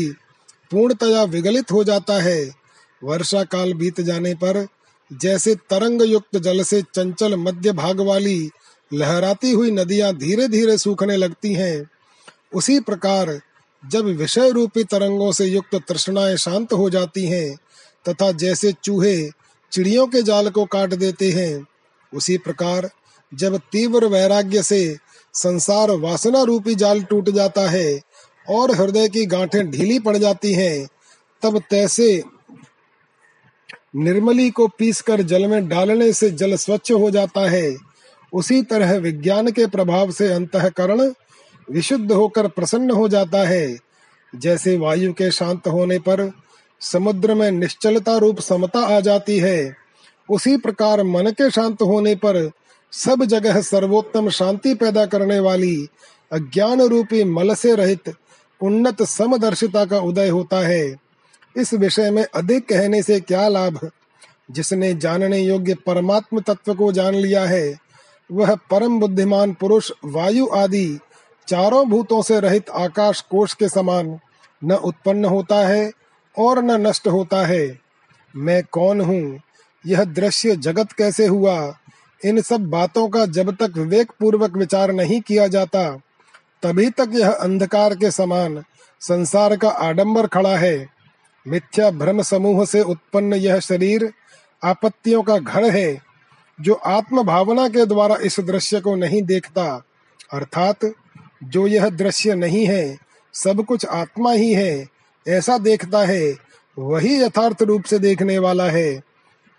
पूर्णतया विगलित हो जाता है, वर्षा काल बीत जाने पर जैसे तरंग युक्त जल से चंचल मध्य भाग वाली लहराती हुई नदियां धीरे धीरे सूखने लगती हैं, उसी प्रकार जब विषय रूपी तरंगों से युक्त तृष्णाएं शांत हो जाती हैं तथा जैसे चूहे चिड़ियों के जाल को काट देते हैं, उसी प्रकार जब तीव्र वैराग्य से संसार वासना रूपी जाल टूट जाता है और हृदय की गांठें ढीली पड़ जाती हैं, तब तैसे निर्मली को पीसकर जल में डालने से जल स्वच्छ हो जाता है। उसी तरह विज्ञान के प्रभाव से अंतःकरण विशुद्ध होकर प्रसन्न हो जाता है। जैसे वायु के शांत होने पर समुद्र में निश्चलता रूप समता आ जाती है, उसी प्रकार मन के शांत होने पर सब जगह सर्वोत्तम शांति पैदा करने वाली अज्ञान रूपी मल से रहित उन्नत समदर्शिता का उदय होता है। इस विषय में अधिक कहने से क्या लाभ? जिसने जानने योग्य परमात्म तत्व को जान लिया है, वह परम बुद्धिमान पुरुष वायु आदि चारों भूतों से रहित आकाश कोश के समान न उत्पन्न होता है और न नष्ट होता है। मैं कौन हूँ, यह दृश्य जगत कैसे हुआ, इन सब बातों का जब तक विवेक पूर्वक विचार नहीं किया जाता, तभी तक यह अंधकार के समान संसार का आडंबर खड़ा है। मिथ्या भ्रम समूह से उत्पन्न यह शरीर आपत्तियों का घर है। जो आत्म भावना के द्वारा इस दृश्य को नहीं देखता, अर्थात जो यह दृश्य नहीं है, सब कुछ आत्मा ही है, ऐसा देखता है, वही यथार्थ रूप से देखने वाला है।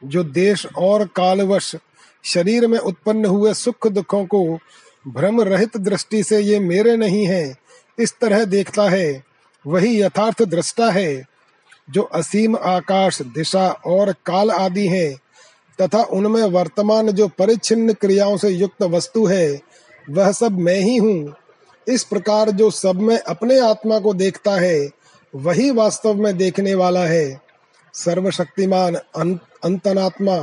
जो देश और कालवश शरीर में उत्पन्न हुए सुख दुखों को भ्रम रहित दृष्टि से ये मेरे नहीं है, इस तरह देखता है, वही यथार्थ दृष्टा है। जो असीम आकाश, दिशा और काल आदि है तथा उनमें वर्तमान जो परिच्छिन्न क्रियाओं से युक्त वस्तु है, वह सब मैं ही हूँ। इस प्रकार जो सब में अपने आत्मा को देखता है, वही वास्तव में देखने वाला है। सर्वशक्तिमान अंतनात्मा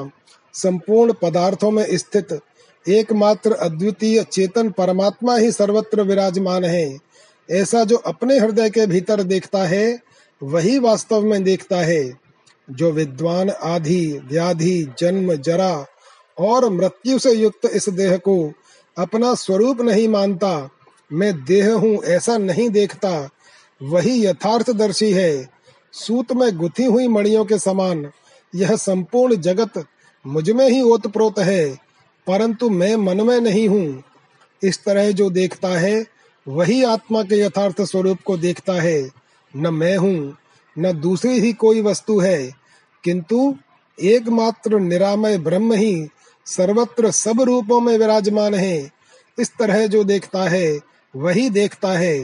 संपूर्ण पदार्थों में स्थित एकमात्र अद्वितीय चेतन परमात्मा ही सर्वत्र विराजमान है। ऐसा जो अपने हृदय के भीतर देखता है, वही वास्तव में देखता है। जो विद्वान आधि व्याधि जन्म जरा और मृत्यु से युक्त इस देह को अपना स्वरूप नहीं मानता, मैं देह हूँ ऐसा नहीं देखता, वही यथार्थदर्शी है। सूत में गुथी हुई मणियों के समान यह संपूर्ण जगत मुझमें ही ओतप्रोत है, परंतु मैं मन में नहीं हूँ। इस तरह जो देखता है, वही आत्मा के यथार्थ स्वरूप को देखता है। न मैं हूँ न दूसरी ही कोई वस्तु है, किंतु एकमात्र निरामय ब्रह्म ही सर्वत्र सब रूपों में विराजमान है। इस तरह जो देखता है, वही देखता है।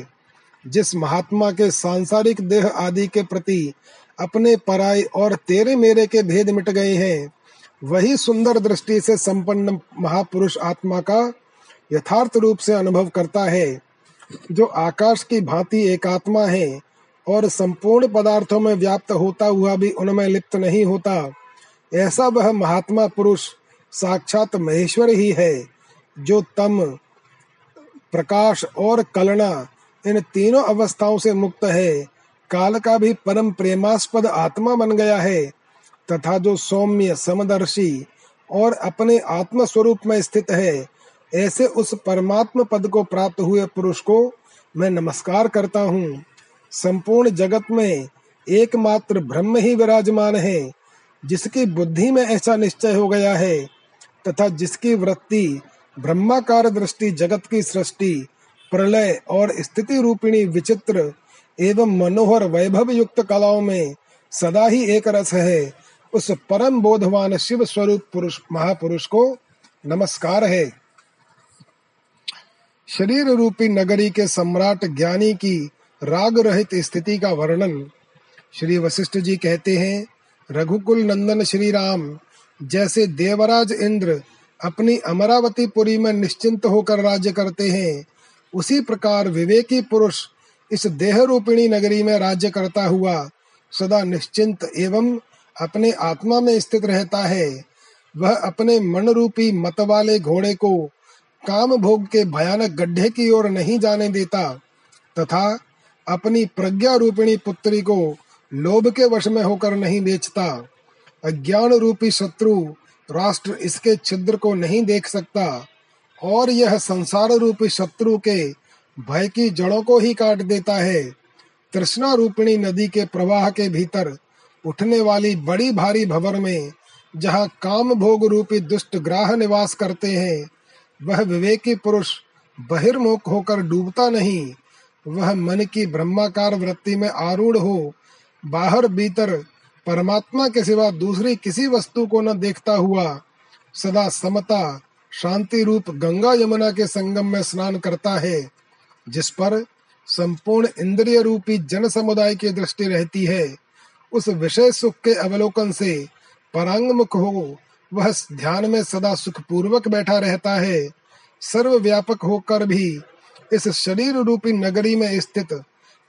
जिस महात्मा के सांसारिक देह आदि के प्रति अपने पराई और तेरे मेरे के भेद मिट गए हैं, वही सुंदर दृष्टि से संपन्न महापुरुष आत्मा का यथार्थ रूप से अनुभव करता है। जो आकाश की भांति एक आत्मा है और संपूर्ण पदार्थों में व्याप्त होता हुआ भी उनमें लिप्त नहीं होता, ऐसा वह महात्मा पुरुष साक्षात महेश्वर ही है। जो तम, प्रकाश और कलना, इन तीनों अवस्थाओं से मुक्त है, काल का भी परम प्रेमास्पद आत्मा बन गया है, तथा जो सौम्य, समदर्शी और अपने आत्म स्वरूप में स्थित है, ऐसे उस परमात्म पद को प्राप्त हुए पुरुष को मैं नमस्कार करता हूँ। संपूर्ण जगत में एकमात्र ब्रह्म ही विराजमान है। जिसकी बुद्धि में ऐसा निश्चय हो गया है तथा जिसकी वृत्ति ब्रह्माकार दृष्टि जगत की सृष्टि, प्रलय और स्थिति रूपिणी विचित्र एवं मनोहर वैभव युक्त कलाओं में सदा ही एक रस है, उस परम बोधवान शिव स्वरूप पुरुष महापुरुष को नमस्कार है। शरीर रूपी नगरी के सम्राट ज्ञानी की राग रहित स्थिति का वर्णन। श्री वशिष्ठ जी कहते हैं, रघुकुल नंदन श्री राम जैसे देवराज इंद्र अपनी अमरावती पुरी में निश्चिंत होकर राज्य करते हैं, उसी प्रकार विवेकी पुरुष इस देह रूपिणी नगरी में राज्य करता हुआ सदा निश्चिंत एवं अपने आत्मा में स्थित रहता है। वह अपने मन रूपी मत वाले घोड़े को काम भोग के भयानक गड्ढे की ओर नहीं जाने देता तथा अपनी प्रज्ञा रूपिणी पुत्री को लोभ के वश में होकर नहीं बेचता। अज्ञान रूपी शत्रु राष्ट्र इसके छिद्र को नहीं देख सकता और यह संसार रूपी शत्रु के भय की जड़ों को ही काट देता है। तृष्णा रूपिणी नदी के प्रवाह के भीतर उठने वाली बड़ी भारी भंवर में जहाँ काम भोग रूपी दुष्ट ग्राह निवास करते हैं, वह विवेकी पुरुष बहिर्मुख होकर डूबता नहीं। वह मन की ब्रह्माकार वृत्ति में आरूढ़ हो बाहर भीतर परमात्मा के सिवा दूसरी किसी वस्तु को न देखता हुआ सदा समता शांति रूप गंगा यमुना के संगम में स्नान करता है, जिस पर संपूर्ण इंद्रिय रूपी जन समुदाय की दृष्टि रहती है। उस विषय सुख के अवलोकन से परांगमुख हो वह ध्यान में सदा सुख पूर्वक बैठा रहता है। सर्वव्यापक होकर भी इस शरीर रूपी नगरी में स्थित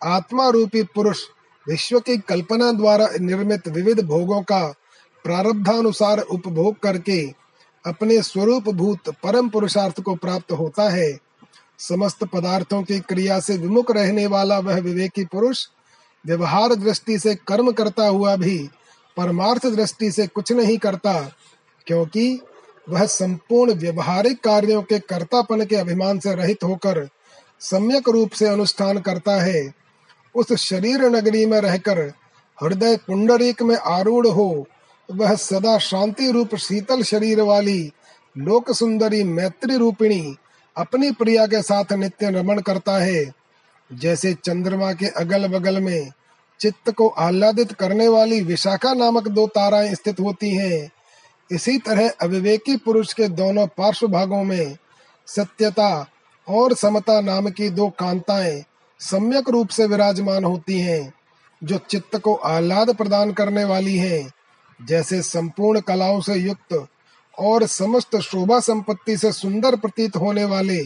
आत्मा रूपी पुरुष विश्व की कल्पना द्वारा निर्मित विविध भोगों का प्रारब्धानुसार उपभोग करके अपने स्वरूप भूत परम पुरुषार्थ को प्राप्त होता है। समस्त पदार्थों की क्रिया से विमुख रहने वाला वह विवेकी पुरुष व्यवहार दृष्टि से कर्म करता हुआ भी परमार्थ दृष्टि से कुछ नहीं करता, क्योंकि वह संपूर्ण व्यवहारिक कार्यों के कर्तापन के अभिमान से रहित होकर सम्यक रूप से अनुष्ठान करता है। उस शरीर नगरी में रहकर हृदय पुंडरीक में आरूढ़ हो वह सदा शांति रूप शीतल शरीर वाली लोक सुंदरी मैत्री रूपिणी अपनी प्रिया के साथ नित्य रमण करता है। जैसे चंद्रमा के अगल बगल में चित्त को आह्लादित करने वाली विशाखा नामक दो ताराएं स्थित होती हैं, इसी तरह अविवेकी पुरुष के दोनों पार्श्व भागों में सत्यता और समता नाम की दो कांताएं सम्यक रूप से विराजमान होती हैं, जो चित्त को आह्लाद प्रदान करने वाली हैं। जैसे संपूर्ण कलाओं से युक्त और समस्त शोभा संपत्ति से सुंदर प्रतीत होने वाले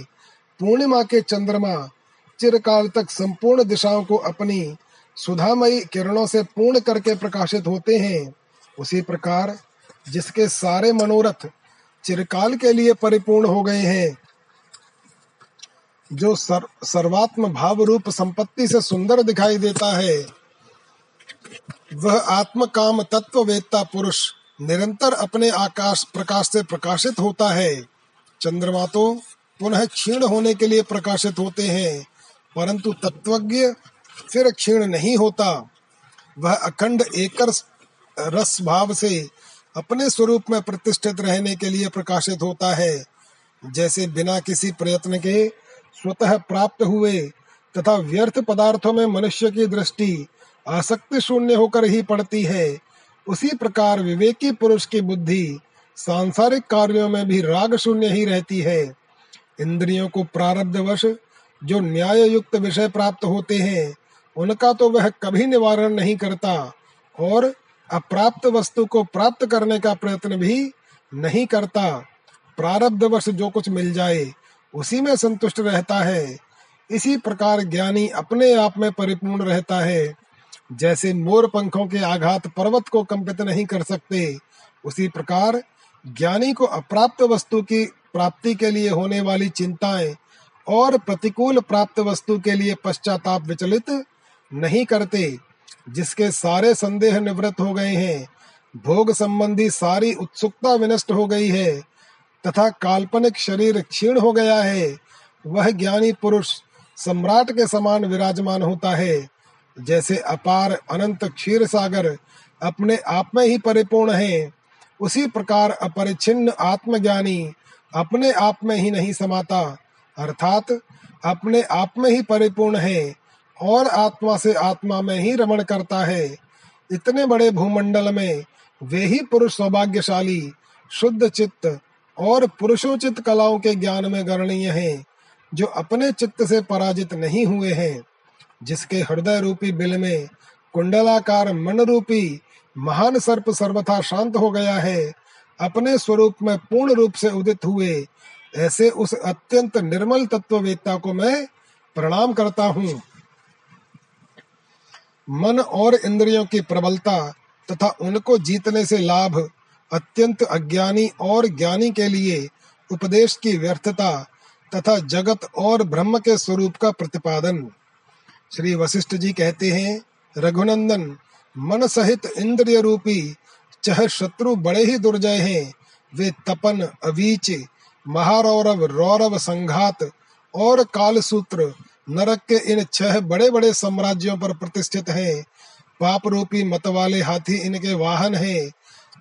पूर्णिमा के चंद्रमा चिरकाल तक संपूर्ण दिशाओं को अपनी सुधामयी किरणों से पूर्ण करके प्रकाशित होते हैं, उसी प्रकार जिसके सारे मनोरथ चिरकाल के लिए परिपूर्ण हो गए हैं, जो सर्वात्म भाव रूप संपत्ति से सुंदर दिखाई देता है, वह आत्म काम तत्ववेत्ता पुरुष निरंतर अपने आकाश प्रकाश से प्रकाशित होता है। चंद्रमा तो पुनः क्षीण होने के लिए प्रकाशित होते हैं, परंतु तत्वज्ञ फिर क्षीण नहीं होता। वह अखंड एकर रस भाव से अपने स्वरूप में प्रतिष्ठित रहने के लिए प्रकाशित होता है। जैसे बिना किसी प्रयत्न के स्वतः प्राप्त हुए तथा व्यर्थ पदार्थों में मनुष्य की दृष्टि आसक्ति शून्य होकर ही पड़ती है, उसी प्रकार विवेकी पुरुष की बुद्धि सांसारिक कार्यों में भी राग शून्य ही रहती है। इंद्रियों को प्रारब्धवश जो न्याय युक्त विषय प्राप्त होते हैं उनका तो वह कभी निवारण नहीं करता और अप्राप्त वस्तु को प्राप्त करने का प्रयत्न भी नहीं करता। प्रारब्धवश जो कुछ मिल जाए उसी में संतुष्ट रहता है। इसी प्रकार ज्ञानी अपने आप में परिपूर्ण रहता है। जैसे मोर पंखों के आघात पर्वत को कंपित नहीं कर सकते, उसी प्रकार ज्ञानी को अप्राप्त वस्तु की प्राप्ति के लिए होने वाली चिंताएं और प्रतिकूल प्राप्त वस्तु के लिए पश्चाताप विचलित नहीं करते। जिसके सारे संदेह निवृत्त हो गए हैं, भोग संबंधी सारी उत्सुकता विनष्ट हो गई है तथा काल्पनिक शरीर क्षीण हो गया है, वह ज्ञानी पुरुष सम्राट के समान विराजमान होता है। जैसे अपार अनंत क्षीर सागर अपने आप में ही परिपूर्ण है, उसी प्रकार अपरिछिन्न आत्मज्ञानी अपने आप में ही नहीं समाता, अर्थात अपने आप में ही परिपूर्ण है और आत्मा से आत्मा में ही रमण करता है। इतने बड़े भूमंडल में वे ही पुरुष सौभाग्यशाली शुद्ध चित्त और पुरुषोचित कलाओं के ज्ञान में गणनीय हैं, जो अपने चित्त से पराजित नहीं हुए हैं। जिसके हृदय रूपी बिल में कुंडलाकार मन रूपी महान सर्प सर्वथा शांत हो गया है, अपने स्वरूप में पूर्ण रूप से उदित हुए, ऐसे उस अत्यंत निर्मल तत्ववेत्ता को मैं प्रणाम करता हूँ। मन और इंद्रियों की प्रबलता तथा उनको जीतने से लाभ अत्यंत अज्ञानी और ज्ञानी के लिए उपदेश की व्यर्थता तथा जगत और ब्रह्म के स्वरूप का प्रतिपादन। श्री वशिष्ठ जी कहते हैं, रघुनंदन, मन सहित इंद्रिय रूपी चह शत्रु बड़े ही दुर्जय हैं। वे तपन, अवीच, महारौरव, रौरव, संघात और कालसूत्र नरक के इन 6 बड़े बड़े साम्राज्यों पर प्रतिष्ठित हैं। पाप रूपी मत वाले हाथी इनके वाहन हैं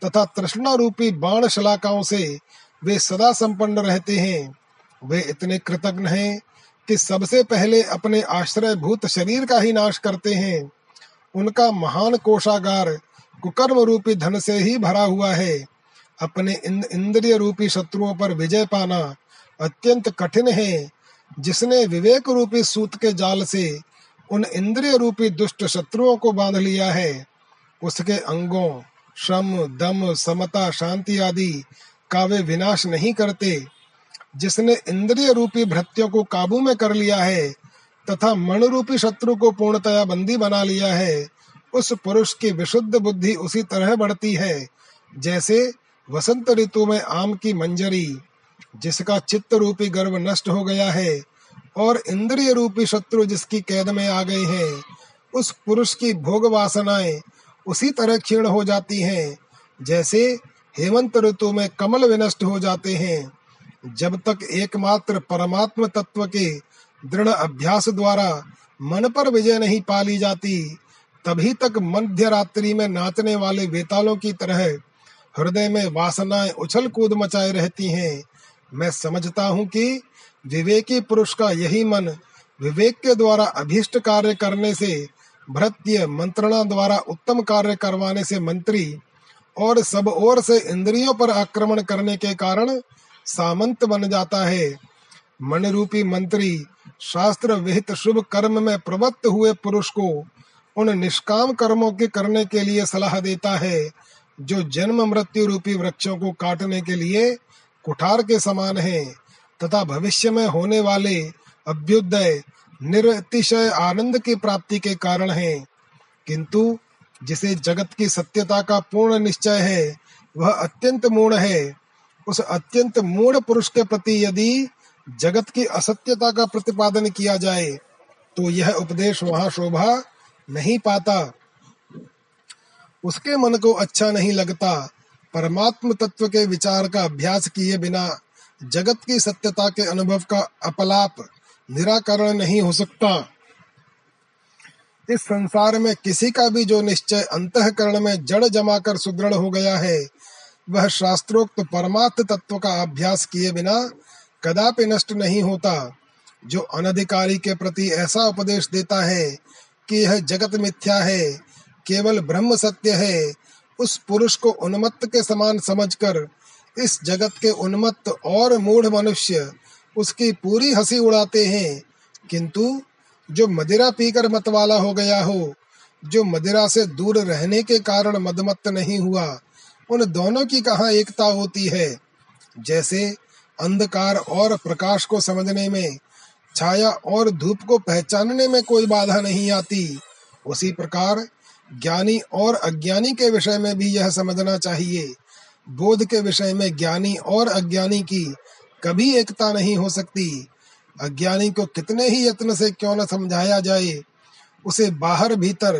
तथा तृष्णा रूपी बाण शलाकाओं से वे सदा संपन्न रहते हैं। वे इतने कृतज्ञ हैं कि सबसे पहले अपने आश्रयभूत शरीर का ही नाश करते हैं। उनका महान कोषागार कुकर्म रूपी धन से ही भरा हुआ है। अपने इंद्रिय रूपी शत्रुओं पर विजय पाना अत्यंत कठिन है। जिसने विवेक रूपी सूत के जाल से उन इंद्रिय रूपी दुष्ट शत्रुओं को बांध लिया है, उसके अंगों, श्रम, दम, समता, शांति आदि का वे विनाश नहीं करते। जिसने इंद्रिय रूपी भृत्यों को काबू में कर लिया है तथा मन रूपी शत्रु को पूर्णतया बंदी बना लिया है, उस पुरुष की विशुद्ध बुद्धि उसी तरह बढ़ती है जैसे वसंत ऋतु में आम की मंजरी। जिसका चित्त रूपी गर्व नष्ट हो गया है और इंद्रिय रूपी शत्रु जिसकी कैद में आ गए हैं, उस पुरुष की भोग वासनाएं उसी तरह क्षीण हो जाती हैं जैसे हेमंत ऋतु में कमल विनष्ट हो जाते हैं। जब तक एकमात्र परमात्म तत्व के दृढ़ अभ्यास द्वारा मन पर विजय नहीं पा ली जाती, तभी तक मध्य रात्रि में नाचने वाले बेतालों की तरह हृदय में वासनाएं उछल कूद मचाए रहती हैं। मैं समझता हूँ कि विवेकी पुरुष का यही मन विवेक के द्वारा अभीष्ट कार्य करने से भृत्य, मंत्रणा द्वारा उत्तम कार्य करवाने से मंत्री और सब ओर से इंद्रियों पर आक्रमण करने के कारण सामंत बन जाता है। मन रूपी मंत्री शास्त्र विहित शुभ कर्म में प्रवृत्त हुए पुरुष को उन निष्काम कर्मों के करने के लिए सलाह देता है जो जन्म मृत्यु रूपी वृक्षों को काटने के लिए कुठार के समान है तथा भविष्य में होने वाले अभ्युदय निरतिशय आनंद की प्राप्ति के कारण हैं। किंतु जिसे जगत की सत्यता का पूर्ण निश्चय है, वह अत्यंत मूढ़ है। उस अत्यंत मूढ़ पुरुष के प्रति यदि जगत की असत्यता का प्रतिपादन किया जाए तो यह उपदेश वहां शोभा नहीं पाता। उसके मन को अच्छा नहीं लगता। परमात्म तत्व के विचार का अभ्यास किए बिना जगत की सत्यता के अनुभव का अपलाप निराकरण नहीं हो सकता। इस संसार में किसी का भी जो निश्चय अंतःकरण में जड़ जमा कर सुदृढ़ हो गया है, वह शास्त्रोक्त परमात्म तत्व का अभ्यास किए बिना कदापि नष्ट नहीं होता। जो अनधिकारी के प्रति ऐसा उपदेश देता है कि यह जगत मिथ्या है, केवल ब्रह्म सत्य है, उस पुरुष को उन्मत्त के समान समझकर इस जगत के उन्मत्त और मूढ़ मनुष्य उसकी पूरी हंसी उड़ाते हैं। किंतु जो मदिरा पीकर मतवाला हो गया हो, जो मदिरा से दूर रहने के कारण मदमत्त नहीं हुआ, उन दोनों की कहाँ एकता होती है। जैसे अंधकार और प्रकाश को समझने में, छाया और धूप को पहचानने में कोई बाधा नहीं आती, उसी प्रकार ज्ञानी और अज्ञानी के विषय में भी यह समझना चाहिए। बोध के विषय में ज्ञानी और अज्ञानी की कभी एकता नहीं हो सकती। अज्ञानी को कितने ही यत्न से क्यों न समझाया जाए, उसे बाहर भीतर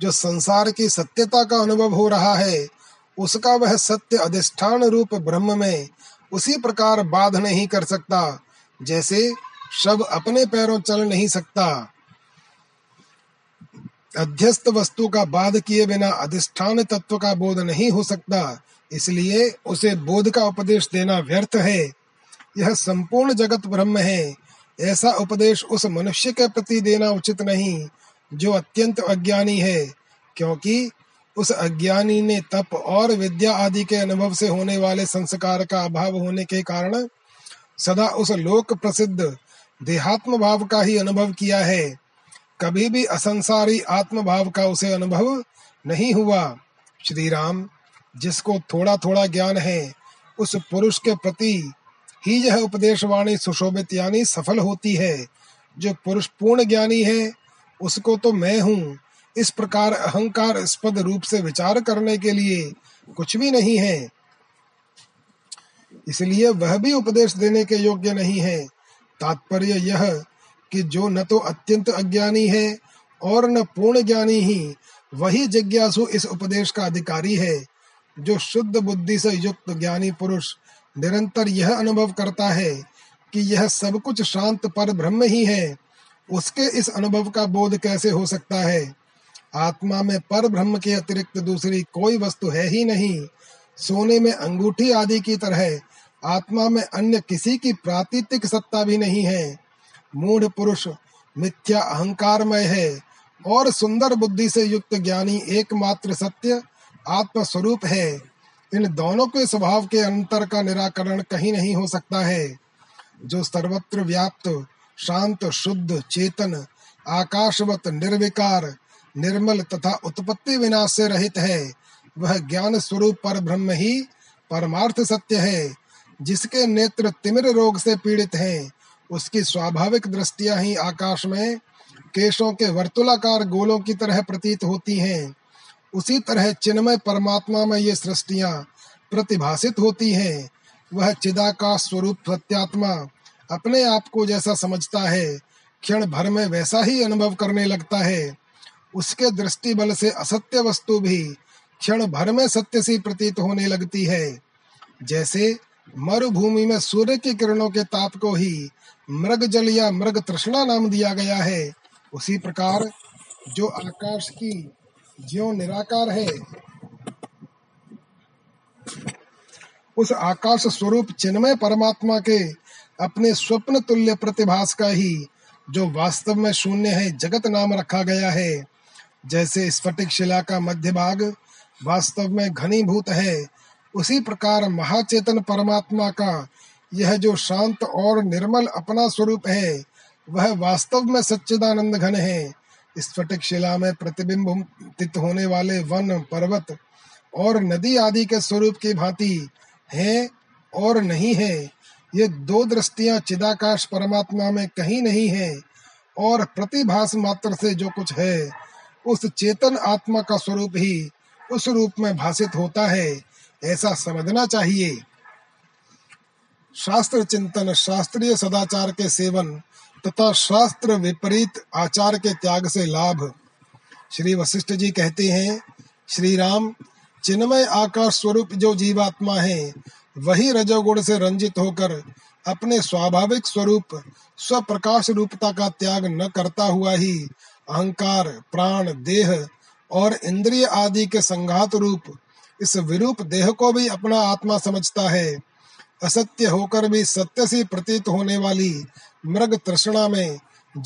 जो संसार की सत्यता का अनुभव हो रहा है, उसका वह सत्य अधिष्ठान रूप ब्रह्म में उसी प्रकार बाध नहीं कर सकता जैसे शव अपने पैरों चल नहीं सकता। अध्यस्त वस्तु का बाध किए बिना अधिष्ठान तत्व का बोध नहीं हो सकता, इसलिए उसे बोध का उपदेश देना व्यर्थ है। यह संपूर्ण जगत ब्रह्म है, ऐसा उपदेश उस मनुष्य के प्रति देना उचित नहीं जो अत्यंत अज्ञानी है, क्योंकि उस अज्ञानी ने तप और विद्या आदि के अनुभव से होने वाले संस्कार का अभाव होने के कारण सदा उस लोक प्रसिद्ध देहात्म भाव का ही अनुभव किया है। कभी भी असंसारी आत्म भाव का उसे अनुभव नहीं हुआ। श्री राम, जिसको थोड़ा थोड़ा ज्ञान है, उस पुरुष के प्रति ही यह उपदेशवाणी सुशोभित यानी सफल होती है। जो पुरुष पूर्ण ज्ञानी है, उसको तो मैं हूँ इस प्रकार अहंकार स्पद रूप से विचार करने के लिए कुछ भी नहीं है, इसलिए वह भी उपदेश देने के योग्य नहीं है। तात्पर्य यह कि जो न तो अत्यंत अज्ञानी है और न पूर्ण ज्ञानी ही, वही जिज्ञासु इस उपदेश का अधिकारी है। जो शुद्ध बुद्धि से युक्त ज्ञानी पुरुष निरंतर यह अनुभव करता है कि यह सब कुछ शांत पर ब्रह्म ही है, उसके इस अनुभव का बोध कैसे हो सकता है। आत्मा में पर ब्रह्म के अतिरिक्त दूसरी कोई वस्तु है ही नहीं। सोने में अंगूठी आदि की तरह आत्मा में अन्य किसी की प्रातीतिक सत्ता भी नहीं है। मूढ़ पुरुष मिथ्या अहंकारमय है और सुंदर बुद्धि से युक्त ज्ञानी एकमात्र सत्य आत्मस्वरूप है। इन दोनों के स्वभाव के अंतर का निराकरण कहीं नहीं हो सकता है। जो सर्वत्र व्याप्त शांत शुद्ध चेतन आकाशवत निर्विकार निर्मल तथा उत्पत्ति विनाश से रहित है, वह ज्ञान स्वरूप पर ब्रह्म ही परमार्थ सत्य है। जिसके नेत्र तिमिर रोग से पीड़ित हैं, उसकी स्वाभाविक दृष्टियां ही आकाश में केशों के वर्तुलाकार गोलों की तरह प्रतीत होती हैं। उसी तरह चिन्मय परमात्मा में ये सृष्टियां प्रतिभासित होती हैं। वह चिदाकाश स्वरूप सत्यात्मा अपने आप को जैसा समझता है, क्षण भर में वैसा ही अनुभव करने लगता है। उसके दृष्टि बल से असत्य वस्तु भी क्षण भर में सत्य सी प्रतीत होने लगती है। जैसे मरुभूमि में सूर्य की किरणों के ताप को ही मृग जल या मृग तृष्णा नाम दिया गया है, उसी प्रकार जो आकाश की ज्यों निराकार है, उस आकाश स्वरूप चिन्मय परमात्मा के अपने स्वप्न तुल्य प्रतिभास का ही, जो वास्तव में शून्य है, जगत नाम रखा गया है। जैसे स्फटिक शिला का मध्य भाग वास्तव में घनीभूत है, उसी प्रकार महाचेतन परमात्मा का यह जो शांत और निर्मल अपना स्वरूप है, वह वास्तव में सच्चिदानंद घन है। स्फटिक शिला में प्रतिबिंबित होने वाले वन पर्वत और नदी आदि के स्वरूप की भांति है और नहीं है। ये दो दृष्टियां चिदाकाश परमात्मा में कहीं नहीं है और प्रतिभास मात्र से जो कुछ है, उस चेतन आत्मा का स्वरूप ही उस रूप में भासित होता है, ऐसा समझना चाहिए। शास्त्र चिंतन, शास्त्रीय सदाचार के सेवन तथा शास्त्र विपरीत आचार के त्याग से लाभ। श्री वशिष्ठ जी कहते हैं, श्री राम, चिन्मय आकाश स्वरूप जो जीवात्मा है, वही रजोगुण से रंजित होकर अपने स्वाभाविक स्वरूप स्वप्रकाश रूपता का त्याग न करता हुआ ही अहंकार, प्राण, देह और इंद्रिय आदि के संघात रूप इस विरूप देह को भी अपना आत्मा समझता है। असत्य होकर भी सत्य से प्रतीत होने वाली मृग तृष्णा में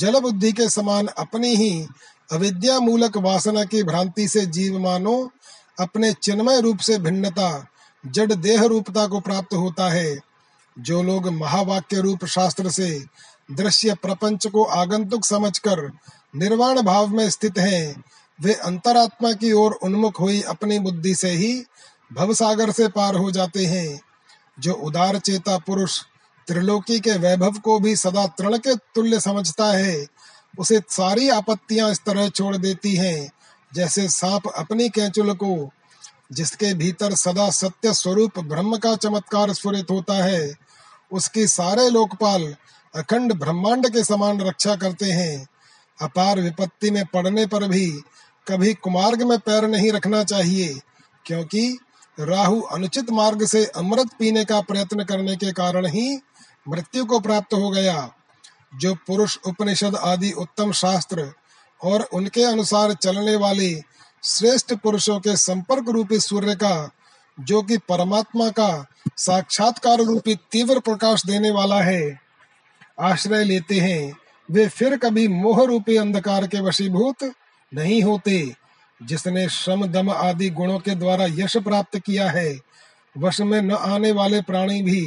जल बुद्धि के समान अपनी ही अविद्या मूलक वासना की भ्रांति से जीव मानो अपने चिन्मय रूप से भिन्नता जड़ देह रूपता को प्राप्त होता है। जो लोग महावाक्य रूप शास्त्र से दृश्य प्रपंच को आगंतुक समझकर निर्वाण भाव में स्थित हैं, वे अंतरात्मा की ओर उन्मुख हुई अपनी बुद्धि से ही भवसागर से पार हो जाते हैं। जो उदार चेता पुरुष त्रिलोकी के वैभव को भी सदा तृण के तुल्य समझता है, उसे सारी आपत्तियां इस तरह छोड़ देती हैं जैसे सांप अपनी कैंचुल को। जिसके भीतर सदा सत्य स्वरूप ब्रह्म का चमत्कार स्फुरित होता है, उसकी सारे लोकपाल अखंड ब्रह्मांड के समान रक्षा करते हैं। अपार विपत्ति में पड़ने पर भी कभी कुमार्ग में पैर नहीं रखना चाहिए, क्योंकि राहु अनुचित मार्ग से अमृत पीने का प्रयत्न करने के कारण ही मृत्यु को प्राप्त हो गया। जो पुरुष उपनिषद आदि उत्तम शास्त्र और उनके अनुसार चलने वाले श्रेष्ठ पुरुषों के संपर्क रूपी सूर्य का, जो कि परमात्मा का साक्षात्कार रूपी तीव्र प्रकाश देने वाला है, आश्रय लेते हैं, वे फिर कभी मोह रूपी अंधकार के वशीभूत नहीं होते। जिसने श्रम दम आदि गुणों के द्वारा यश प्राप्त किया है, वश में न आने वाले प्राणी भी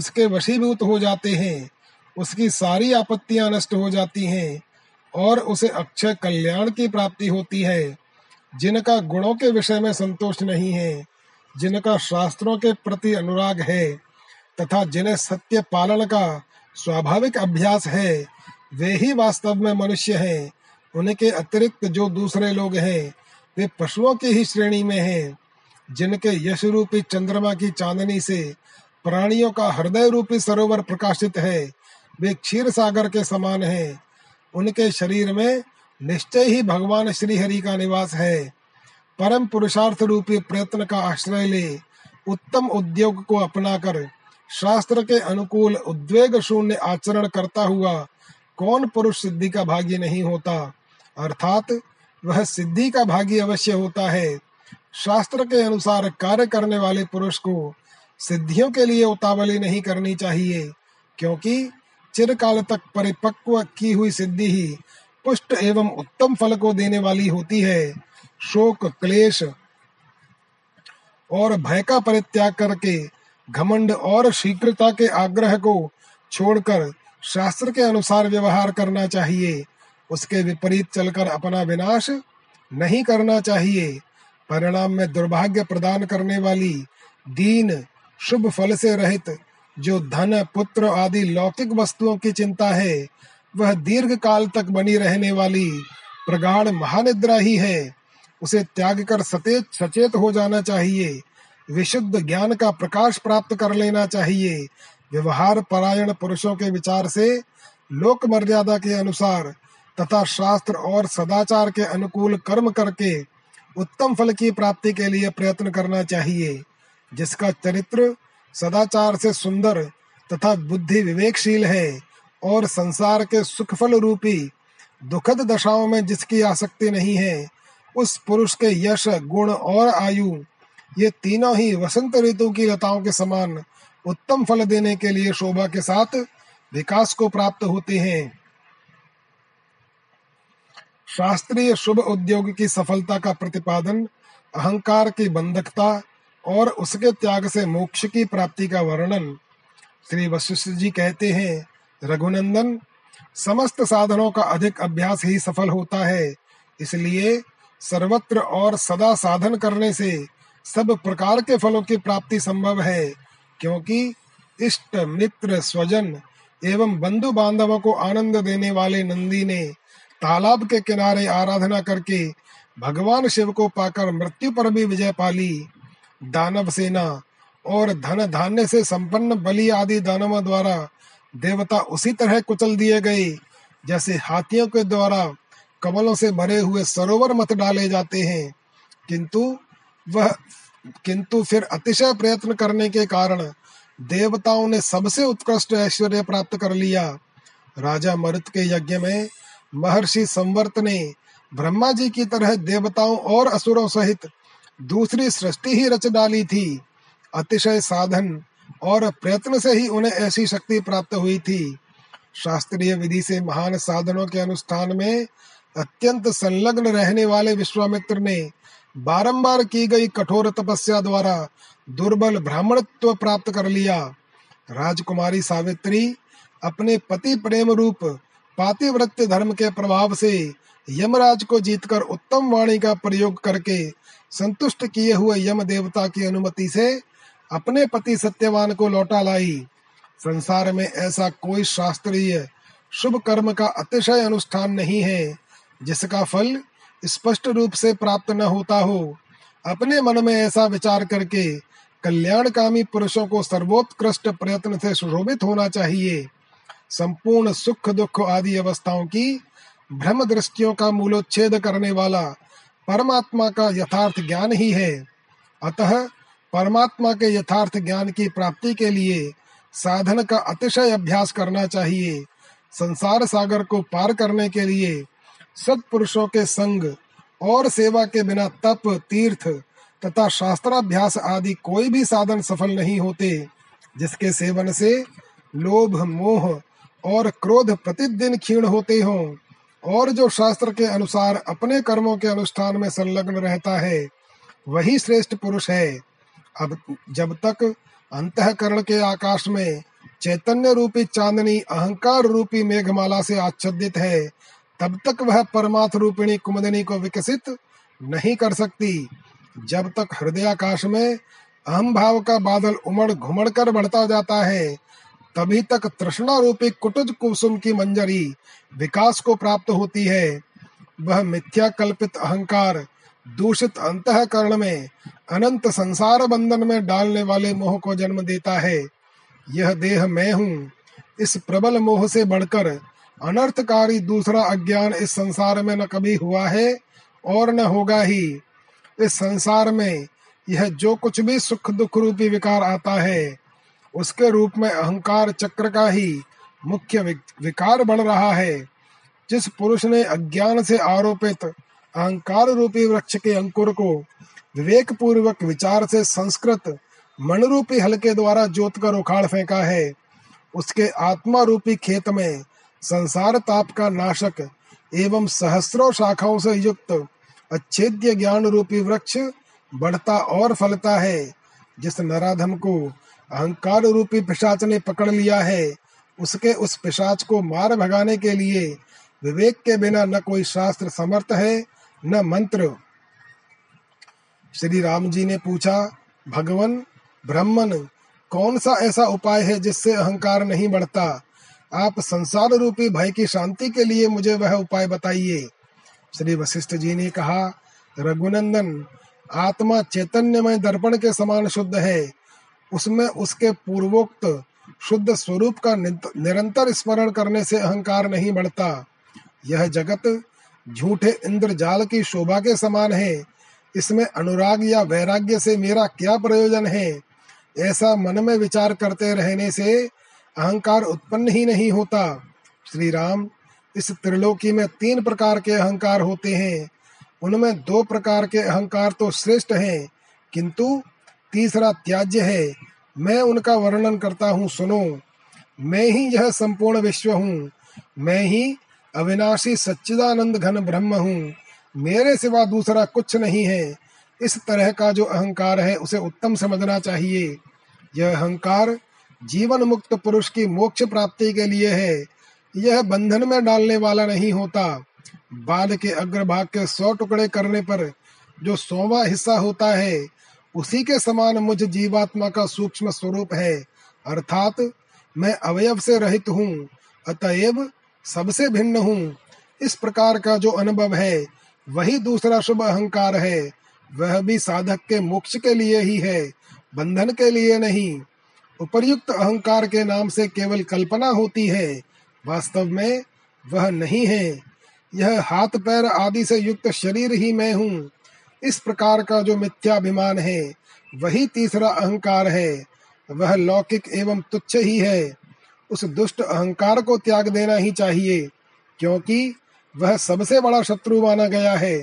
उसके वशीभूत हो जाते हैं। उसकी सारी आपत्तियां नष्ट हो जाती हैं और उसे अक्षय कल्याण की प्राप्ति होती है। जिनका गुणों के विषय में संतोष नहीं है, जिनका शास्त्रों के प्रति अनुराग है तथा जिन्हें सत्य पालन का स्वाभाविक अभ्यास है, वे ही वास्तव में मनुष्य हैं। उनके अतिरिक्त जो दूसरे लोग हैं, वे पशुओं की ही श्रेणी में हैं। जिनके यश रूपी चंद्रमा की चांदनी से प्राणियों का हृदय रूपी सरोवर प्रकाशित है, वे क्षीर सागर के समान हैं। उनके शरीर में निश्चय ही भगवान श्री हरि का निवास है। परम पुरुषार्थ रूपी प्रयत्न का आश्रय ले उत्तम उद्योग को अपनाकर शास्त्र के अनुकूल उद्वेग शून्य आचरण करता हुआ कौन पुरुष सिद्धि का भागी नहीं होता, अर्थात वह सिद्धि का भागी अवश्य होता है। शास्त्र के अनुसार कार्य करने वाले पुरुष को सिद्धियों के लिए उतावली नहीं करनी चाहिए, क्योंकि चिरकाल तक परिपक्व की हुई सिद्धि ही पुष्ट एवं उत्तम फल को देने वाली होती है। शोक, क्लेश और भय का परित्याग करके घमंड और शीघ्रता के आग्रह को छोड़कर शास्त्र के अनुसार व्यवहार करना चाहिए। उसके विपरीत चलकर अपना विनाश नहीं करना चाहिए। परिणाम में दुर्भाग्य प्रदान करने वाली दीन, शुभ फल से रहित जो धन, पुत्र आदि लौकिक वस्तुओं की चिंता है, वह दीर्घ काल तक बनी रहने वाली प्रगाढ़ महानिद्रा ही है। उसे त्याग कर सचेत हो जाना चाहिए। विशुद्ध ज्ञान का प्रकाश प्राप्त कर लेना चाहिए। व्यवहार परायण पुरुषों के विचार से लोक मर्यादा के अनुसार तथा शास्त्र और सदाचार के अनुकूल कर्म करके उत्तम फल की प्राप्ति के लिए प्रयत्न करना चाहिए। जिसका चरित्र सदाचार से सुंदर तथा बुद्धि विवेकशील है और संसार के सुखफल रूपी दुखद दशाओं में जिसकी आसक्ति नहीं है, उस पुरुष के यश, गुण और आयु ये तीनों ही वसंत ऋतु की लताओं के समान उत्तम फल देने के लिए शोभा के साथ विकास को प्राप्त होते हैं। शास्त्रीय शुभ उद्योग की सफलता का प्रतिपादन अहंकार की बंधकता और उसके त्याग से मोक्ष की प्राप्ति का वर्णन। श्री वशिष्ठ जी कहते हैं, रघुनंदन, समस्त साधनों का अधिक अभ्यास ही सफल होता है। इसलिए सर्वत्र और सदा साधन करने से सब प्रकार के फलों की प्राप्ति संभव है, क्योंकि इष्ट, मित्र, स्वजन एवं बंधु बांधवों को आनंद देने वाले नंदी ने तालाब के किनारे आराधना करके भगवान शिव को पाकर मृत्यु पर भी विजय पाली। दानव सेना और धन धान्य से संपन्न बलि आदि दानवों द्वारा देवता उसी तरह कुचल दिए गए जैसे हाथियों के द्वारा कमलों से भरे हुए सरोवर मत डाले जाते हैं। किंतु फिर अतिशय प्रयत्न करने के कारण देवताओं ने सबसे उत्कृष्ट ऐश्वर्य प्राप्त कर लिया। राजा मरुत के यज्ञ में महर्षि संवर्त ने ब्रह्मा जी की तरह देवताओं और असुरों सहित दूसरी सृष्टि ही रच डाली थी। अतिशय साधन और प्रयत्न से ही उन्हें ऐसी शक्ति प्राप्त हुई थी। शास्त्रीय विधि से महान साधनों के अनुष्ठान में अत्यंत संलग्न रहने वाले विश्वामित्र ने बारंबार की गई कठोर तपस्या द्वारा दुर्बल ब्राह्मणत्व प्राप्त कर लिया। राजकुमारी सावित्री अपने पति प्रेम रूप पातिव्रत्य धर्म के प्रभाव से यमराज को जीतकर उत्तम वाणी का प्रयोग करके संतुष्ट किए हुए यम देवता की अनुमति से अपने पति सत्यवान को लौटा लाई। संसार में ऐसा कोई शास्त्रीय शुभ कर्म का अतिशय अनुष्ठान नहीं है जिसका फल स्पष्ट रूप से प्राप्त न होता हो। अपने मन में ऐसा विचार करके कल्याणकामी पुरुषों को सर्वोत्कृष्ट प्रयत्न से सुशोभित होना चाहिए। संपूर्ण सुख दुख आदि अवस्थाओं की भ्रम दृष्टियों का मूलोच्छेद करने वाला परमात्मा का यथार्थ ज्ञान ही है। अतः परमात्मा के यथार्थ ज्ञान की प्राप्ति के लिए साधन का अतिशय अभ्यास करना चाहिए। संसार सागर को पार करने के लिए सत्पुरुषों के संग और सेवा के बिना तप, तीर्थ तथा शास्त्राभ्यास आदि कोई भी साधन सफल नहीं होते। जिसके सेवन से लोभ, मोह और क्रोध प्रतिदिन क्षीण होते हों और जो शास्त्र के अनुसार अपने कर्मों के अनुष्ठान में संलग्न रहता है, वही श्रेष्ठ पुरुष है। अब जब तक अंतःकरण के आकाश में चैतन्य रूपी चांदनी अहंकार रूपी मेघमाला से आच्छादित है, तब तक वह परमार्थ रूपिणी कुमुदिनी को विकसित नहीं कर सकती। जब तक हृदयाकाश में अहम भाव का बादल उमड़ घुमड़ कर बढ़ता जाता है, तभी तक तृष्णा रूपी कुटुज कुसुम की मंजरी विकास को प्राप्त होती है। वह मिथ्या कल्पित अहंकार दूषित अंतःकरण में अनंत संसार बंधन में डालने वाले मोह को जन्म देता है। यह देह मैं हूँ, इस प्रबल मोह से बढ़कर अनर्थकारी दूसरा अज्ञान इस संसार में न कभी हुआ है और न होगा ही। इस संसार में यह जो कुछ भी सुख दुख रूपी विकार आता है उसके रूप में अहंकार चक्र का ही मुख्य विकार बढ़ रहा है। जिस पुरुष ने अज्ञान से आरोपित अहंकार रूपी वृक्ष के अंकुर को विवेक पूर्वक विचार से संस्कृत मन रूपी हल के द्वारा जोत कर उखाड़ फेंका है, उसके आत्मा रूपी खेत में संसार ताप का नाशक एवं सहस्रों शाखाओं से युक्त अच्छेद्य ज्ञान रूपी वृक्ष बढ़ता और फलता है। जिस नराधम को अहंकार रूपी पिशाच ने पकड़ लिया है उसके उस पिशाच को मार भगाने के लिए विवेक के बिना न कोई शास्त्र समर्थ है न मंत्र। श्री राम जी ने पूछा, भगवान ब्राह्मण कौन सा ऐसा उपाय है जिससे अहंकार नहीं बढ़ता? आप संसार रूपी भय की शांति के लिए मुझे वह उपाय बताइए। श्री वशिष्ठ जी ने कहा, रघुनंदन आत्मा चैतन्यमय दर्पण के समान शुद्ध है, उसमें उसके पूर्वोक्त शुद्ध स्वरूप का निरंतर स्मरण करने से अहंकार नहीं बढ़ता। यह जगत झूठे इंद्रजाल की शोभा के समान है, इसमें अनुराग या वैराग्य से मेरा क्या प्रयोजन है? ऐसा मन में विचार करते रहने से अहंकार उत्पन्न ही नहीं होता। श्री राम, इस त्रिलोकी में 3 प्रकार के अहंकार होते हैं, उनमें 2 प्रकार के अहंकार तो श्रेष्ठ हैं, किंतु तीसरा त्याज्य है। मैं उनका वर्णन करता हूँ, सुनो। मैं ही यह संपूर्ण विश्व हूँ, मैं ही अविनाशी सच्चिदानंद घन ब्रह्म हूँ, मेरे सिवा दूसरा कुछ नहीं है। इस तरह का जो अहंकार है उसे उत्तम समझना चाहिए। यह अहंकार जीवन मुक्त पुरुष की मोक्ष प्राप्ति के लिए है, यह बंधन में डालने वाला नहीं होता। बाल के अग्रभाग के 100 टुकड़े करने पर जो 100वां हिस्सा होता है उसी के समान मुझ जीवात्मा का सूक्ष्म स्वरूप है, अर्थात मैं अवयव से रहित हूँ, अतएव सबसे भिन्न हूँ। इस प्रकार का जो अनुभव है वही दूसरा शुभ अहंकार है, वह भी साधक के मोक्ष के लिए ही है, बंधन के लिए नहीं। उपर्युक्त अहंकार के नाम से केवल कल्पना होती है, वास्तव में वह नहीं है। यह हाथ पैर आदि से युक्त शरीर ही मैं हूँ। इस प्रकार का जो मिथ्याभिमान है वही तीसरा अहंकार है, वह लौकिक एवं तुच्छ ही है। उस दुष्ट अहंकार को त्याग देना ही चाहिए, क्योंकि वह सबसे बड़ा शत्रु माना गया है।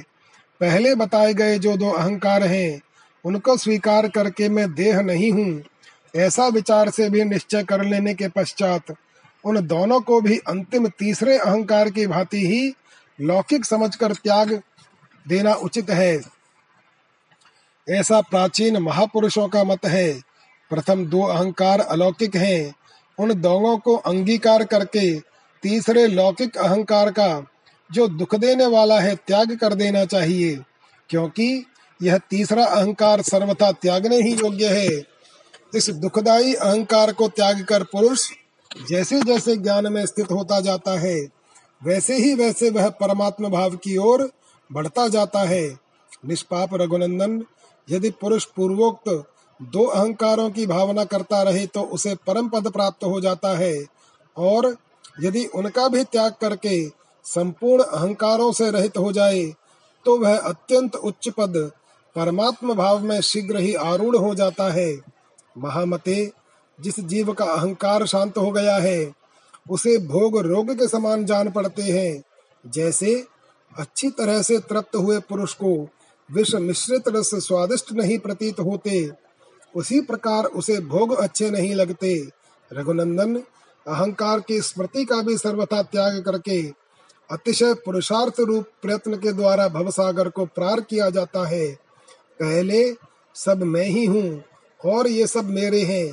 पहले बताए गए जो 2 अहंकार हैं, उनको स्वीकार करके मैं देह नहीं हूँ ऐसा विचार से भी निश्चय कर लेने के पश्चात उन दोनों को भी अंतिम तीसरे अहंकार की भांति ही लौकिक समझकर त्याग देना उचित है। ऐसा प्राचीन महापुरुषों का मत है। प्रथम 2 अहंकार अलौकिक हैं, उन दोनों को अंगीकार करके तीसरे लौकिक अहंकार का जो दुख देने वाला है त्याग कर देना चाहिए, क्योंकि यह तीसरा अहंकार सर्वथा त्यागने ही योग्य है। इस दुखदायी अहंकार को त्याग कर पुरुष जैसे जैसे ज्ञान में स्थित होता जाता है वैसे ही वैसे वह परमात्म भाव की ओर बढ़ता जाता है। निष्पाप रघुनंदन, यदि पुरुष पूर्वोक्त 2 अहंकारों की भावना करता रहे तो उसे परम पद प्राप्त हो जाता है, और यदि उनका भी त्याग करके संपूर्ण अहंकारों से रहित हो जाए तो वह अत्यंत उच्च पद परमात्म भाव में शीघ्र ही आरूढ़ हो जाता है। महामते, जिस जीव का अहंकार शांत हो गया है उसे भोग रोग के समान जान पड़ते हैं। जैसे अच्छी तरह से तृप्त हुए पुरुष को विष मिश्रित रस स्वादिष्ट नहीं प्रतीत होते, उसी प्रकार उसे भोग अच्छे नहीं लगते। रघुनंदन, अहंकार की स्मृति का भी सर्वथा त्याग करके अतिशय पुरुषार्थ रूप प्रयत्न के द्वारा भवसागर को पार किया जाता है। पहले सब मैं ही हूँ और ये सब मेरे हैं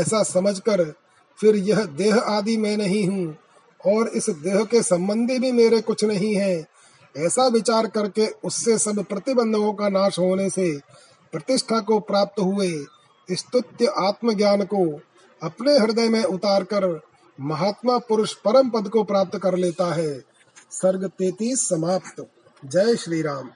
ऐसा समझकर फिर यह देह आदि मैं नहीं हूँ और इस देह के संबंधी भी मेरे कुछ नहीं है ऐसा विचार करके उससे सब प्रतिबंधों का नाश होने से प्रतिष्ठा को प्राप्त हुए स्तुत्य आत्मज्ञान को अपने हृदय में उतारकर महात्मा पुरुष परम पद को प्राप्त कर लेता है। सर्ग 33 समाप्त। जय श्री राम।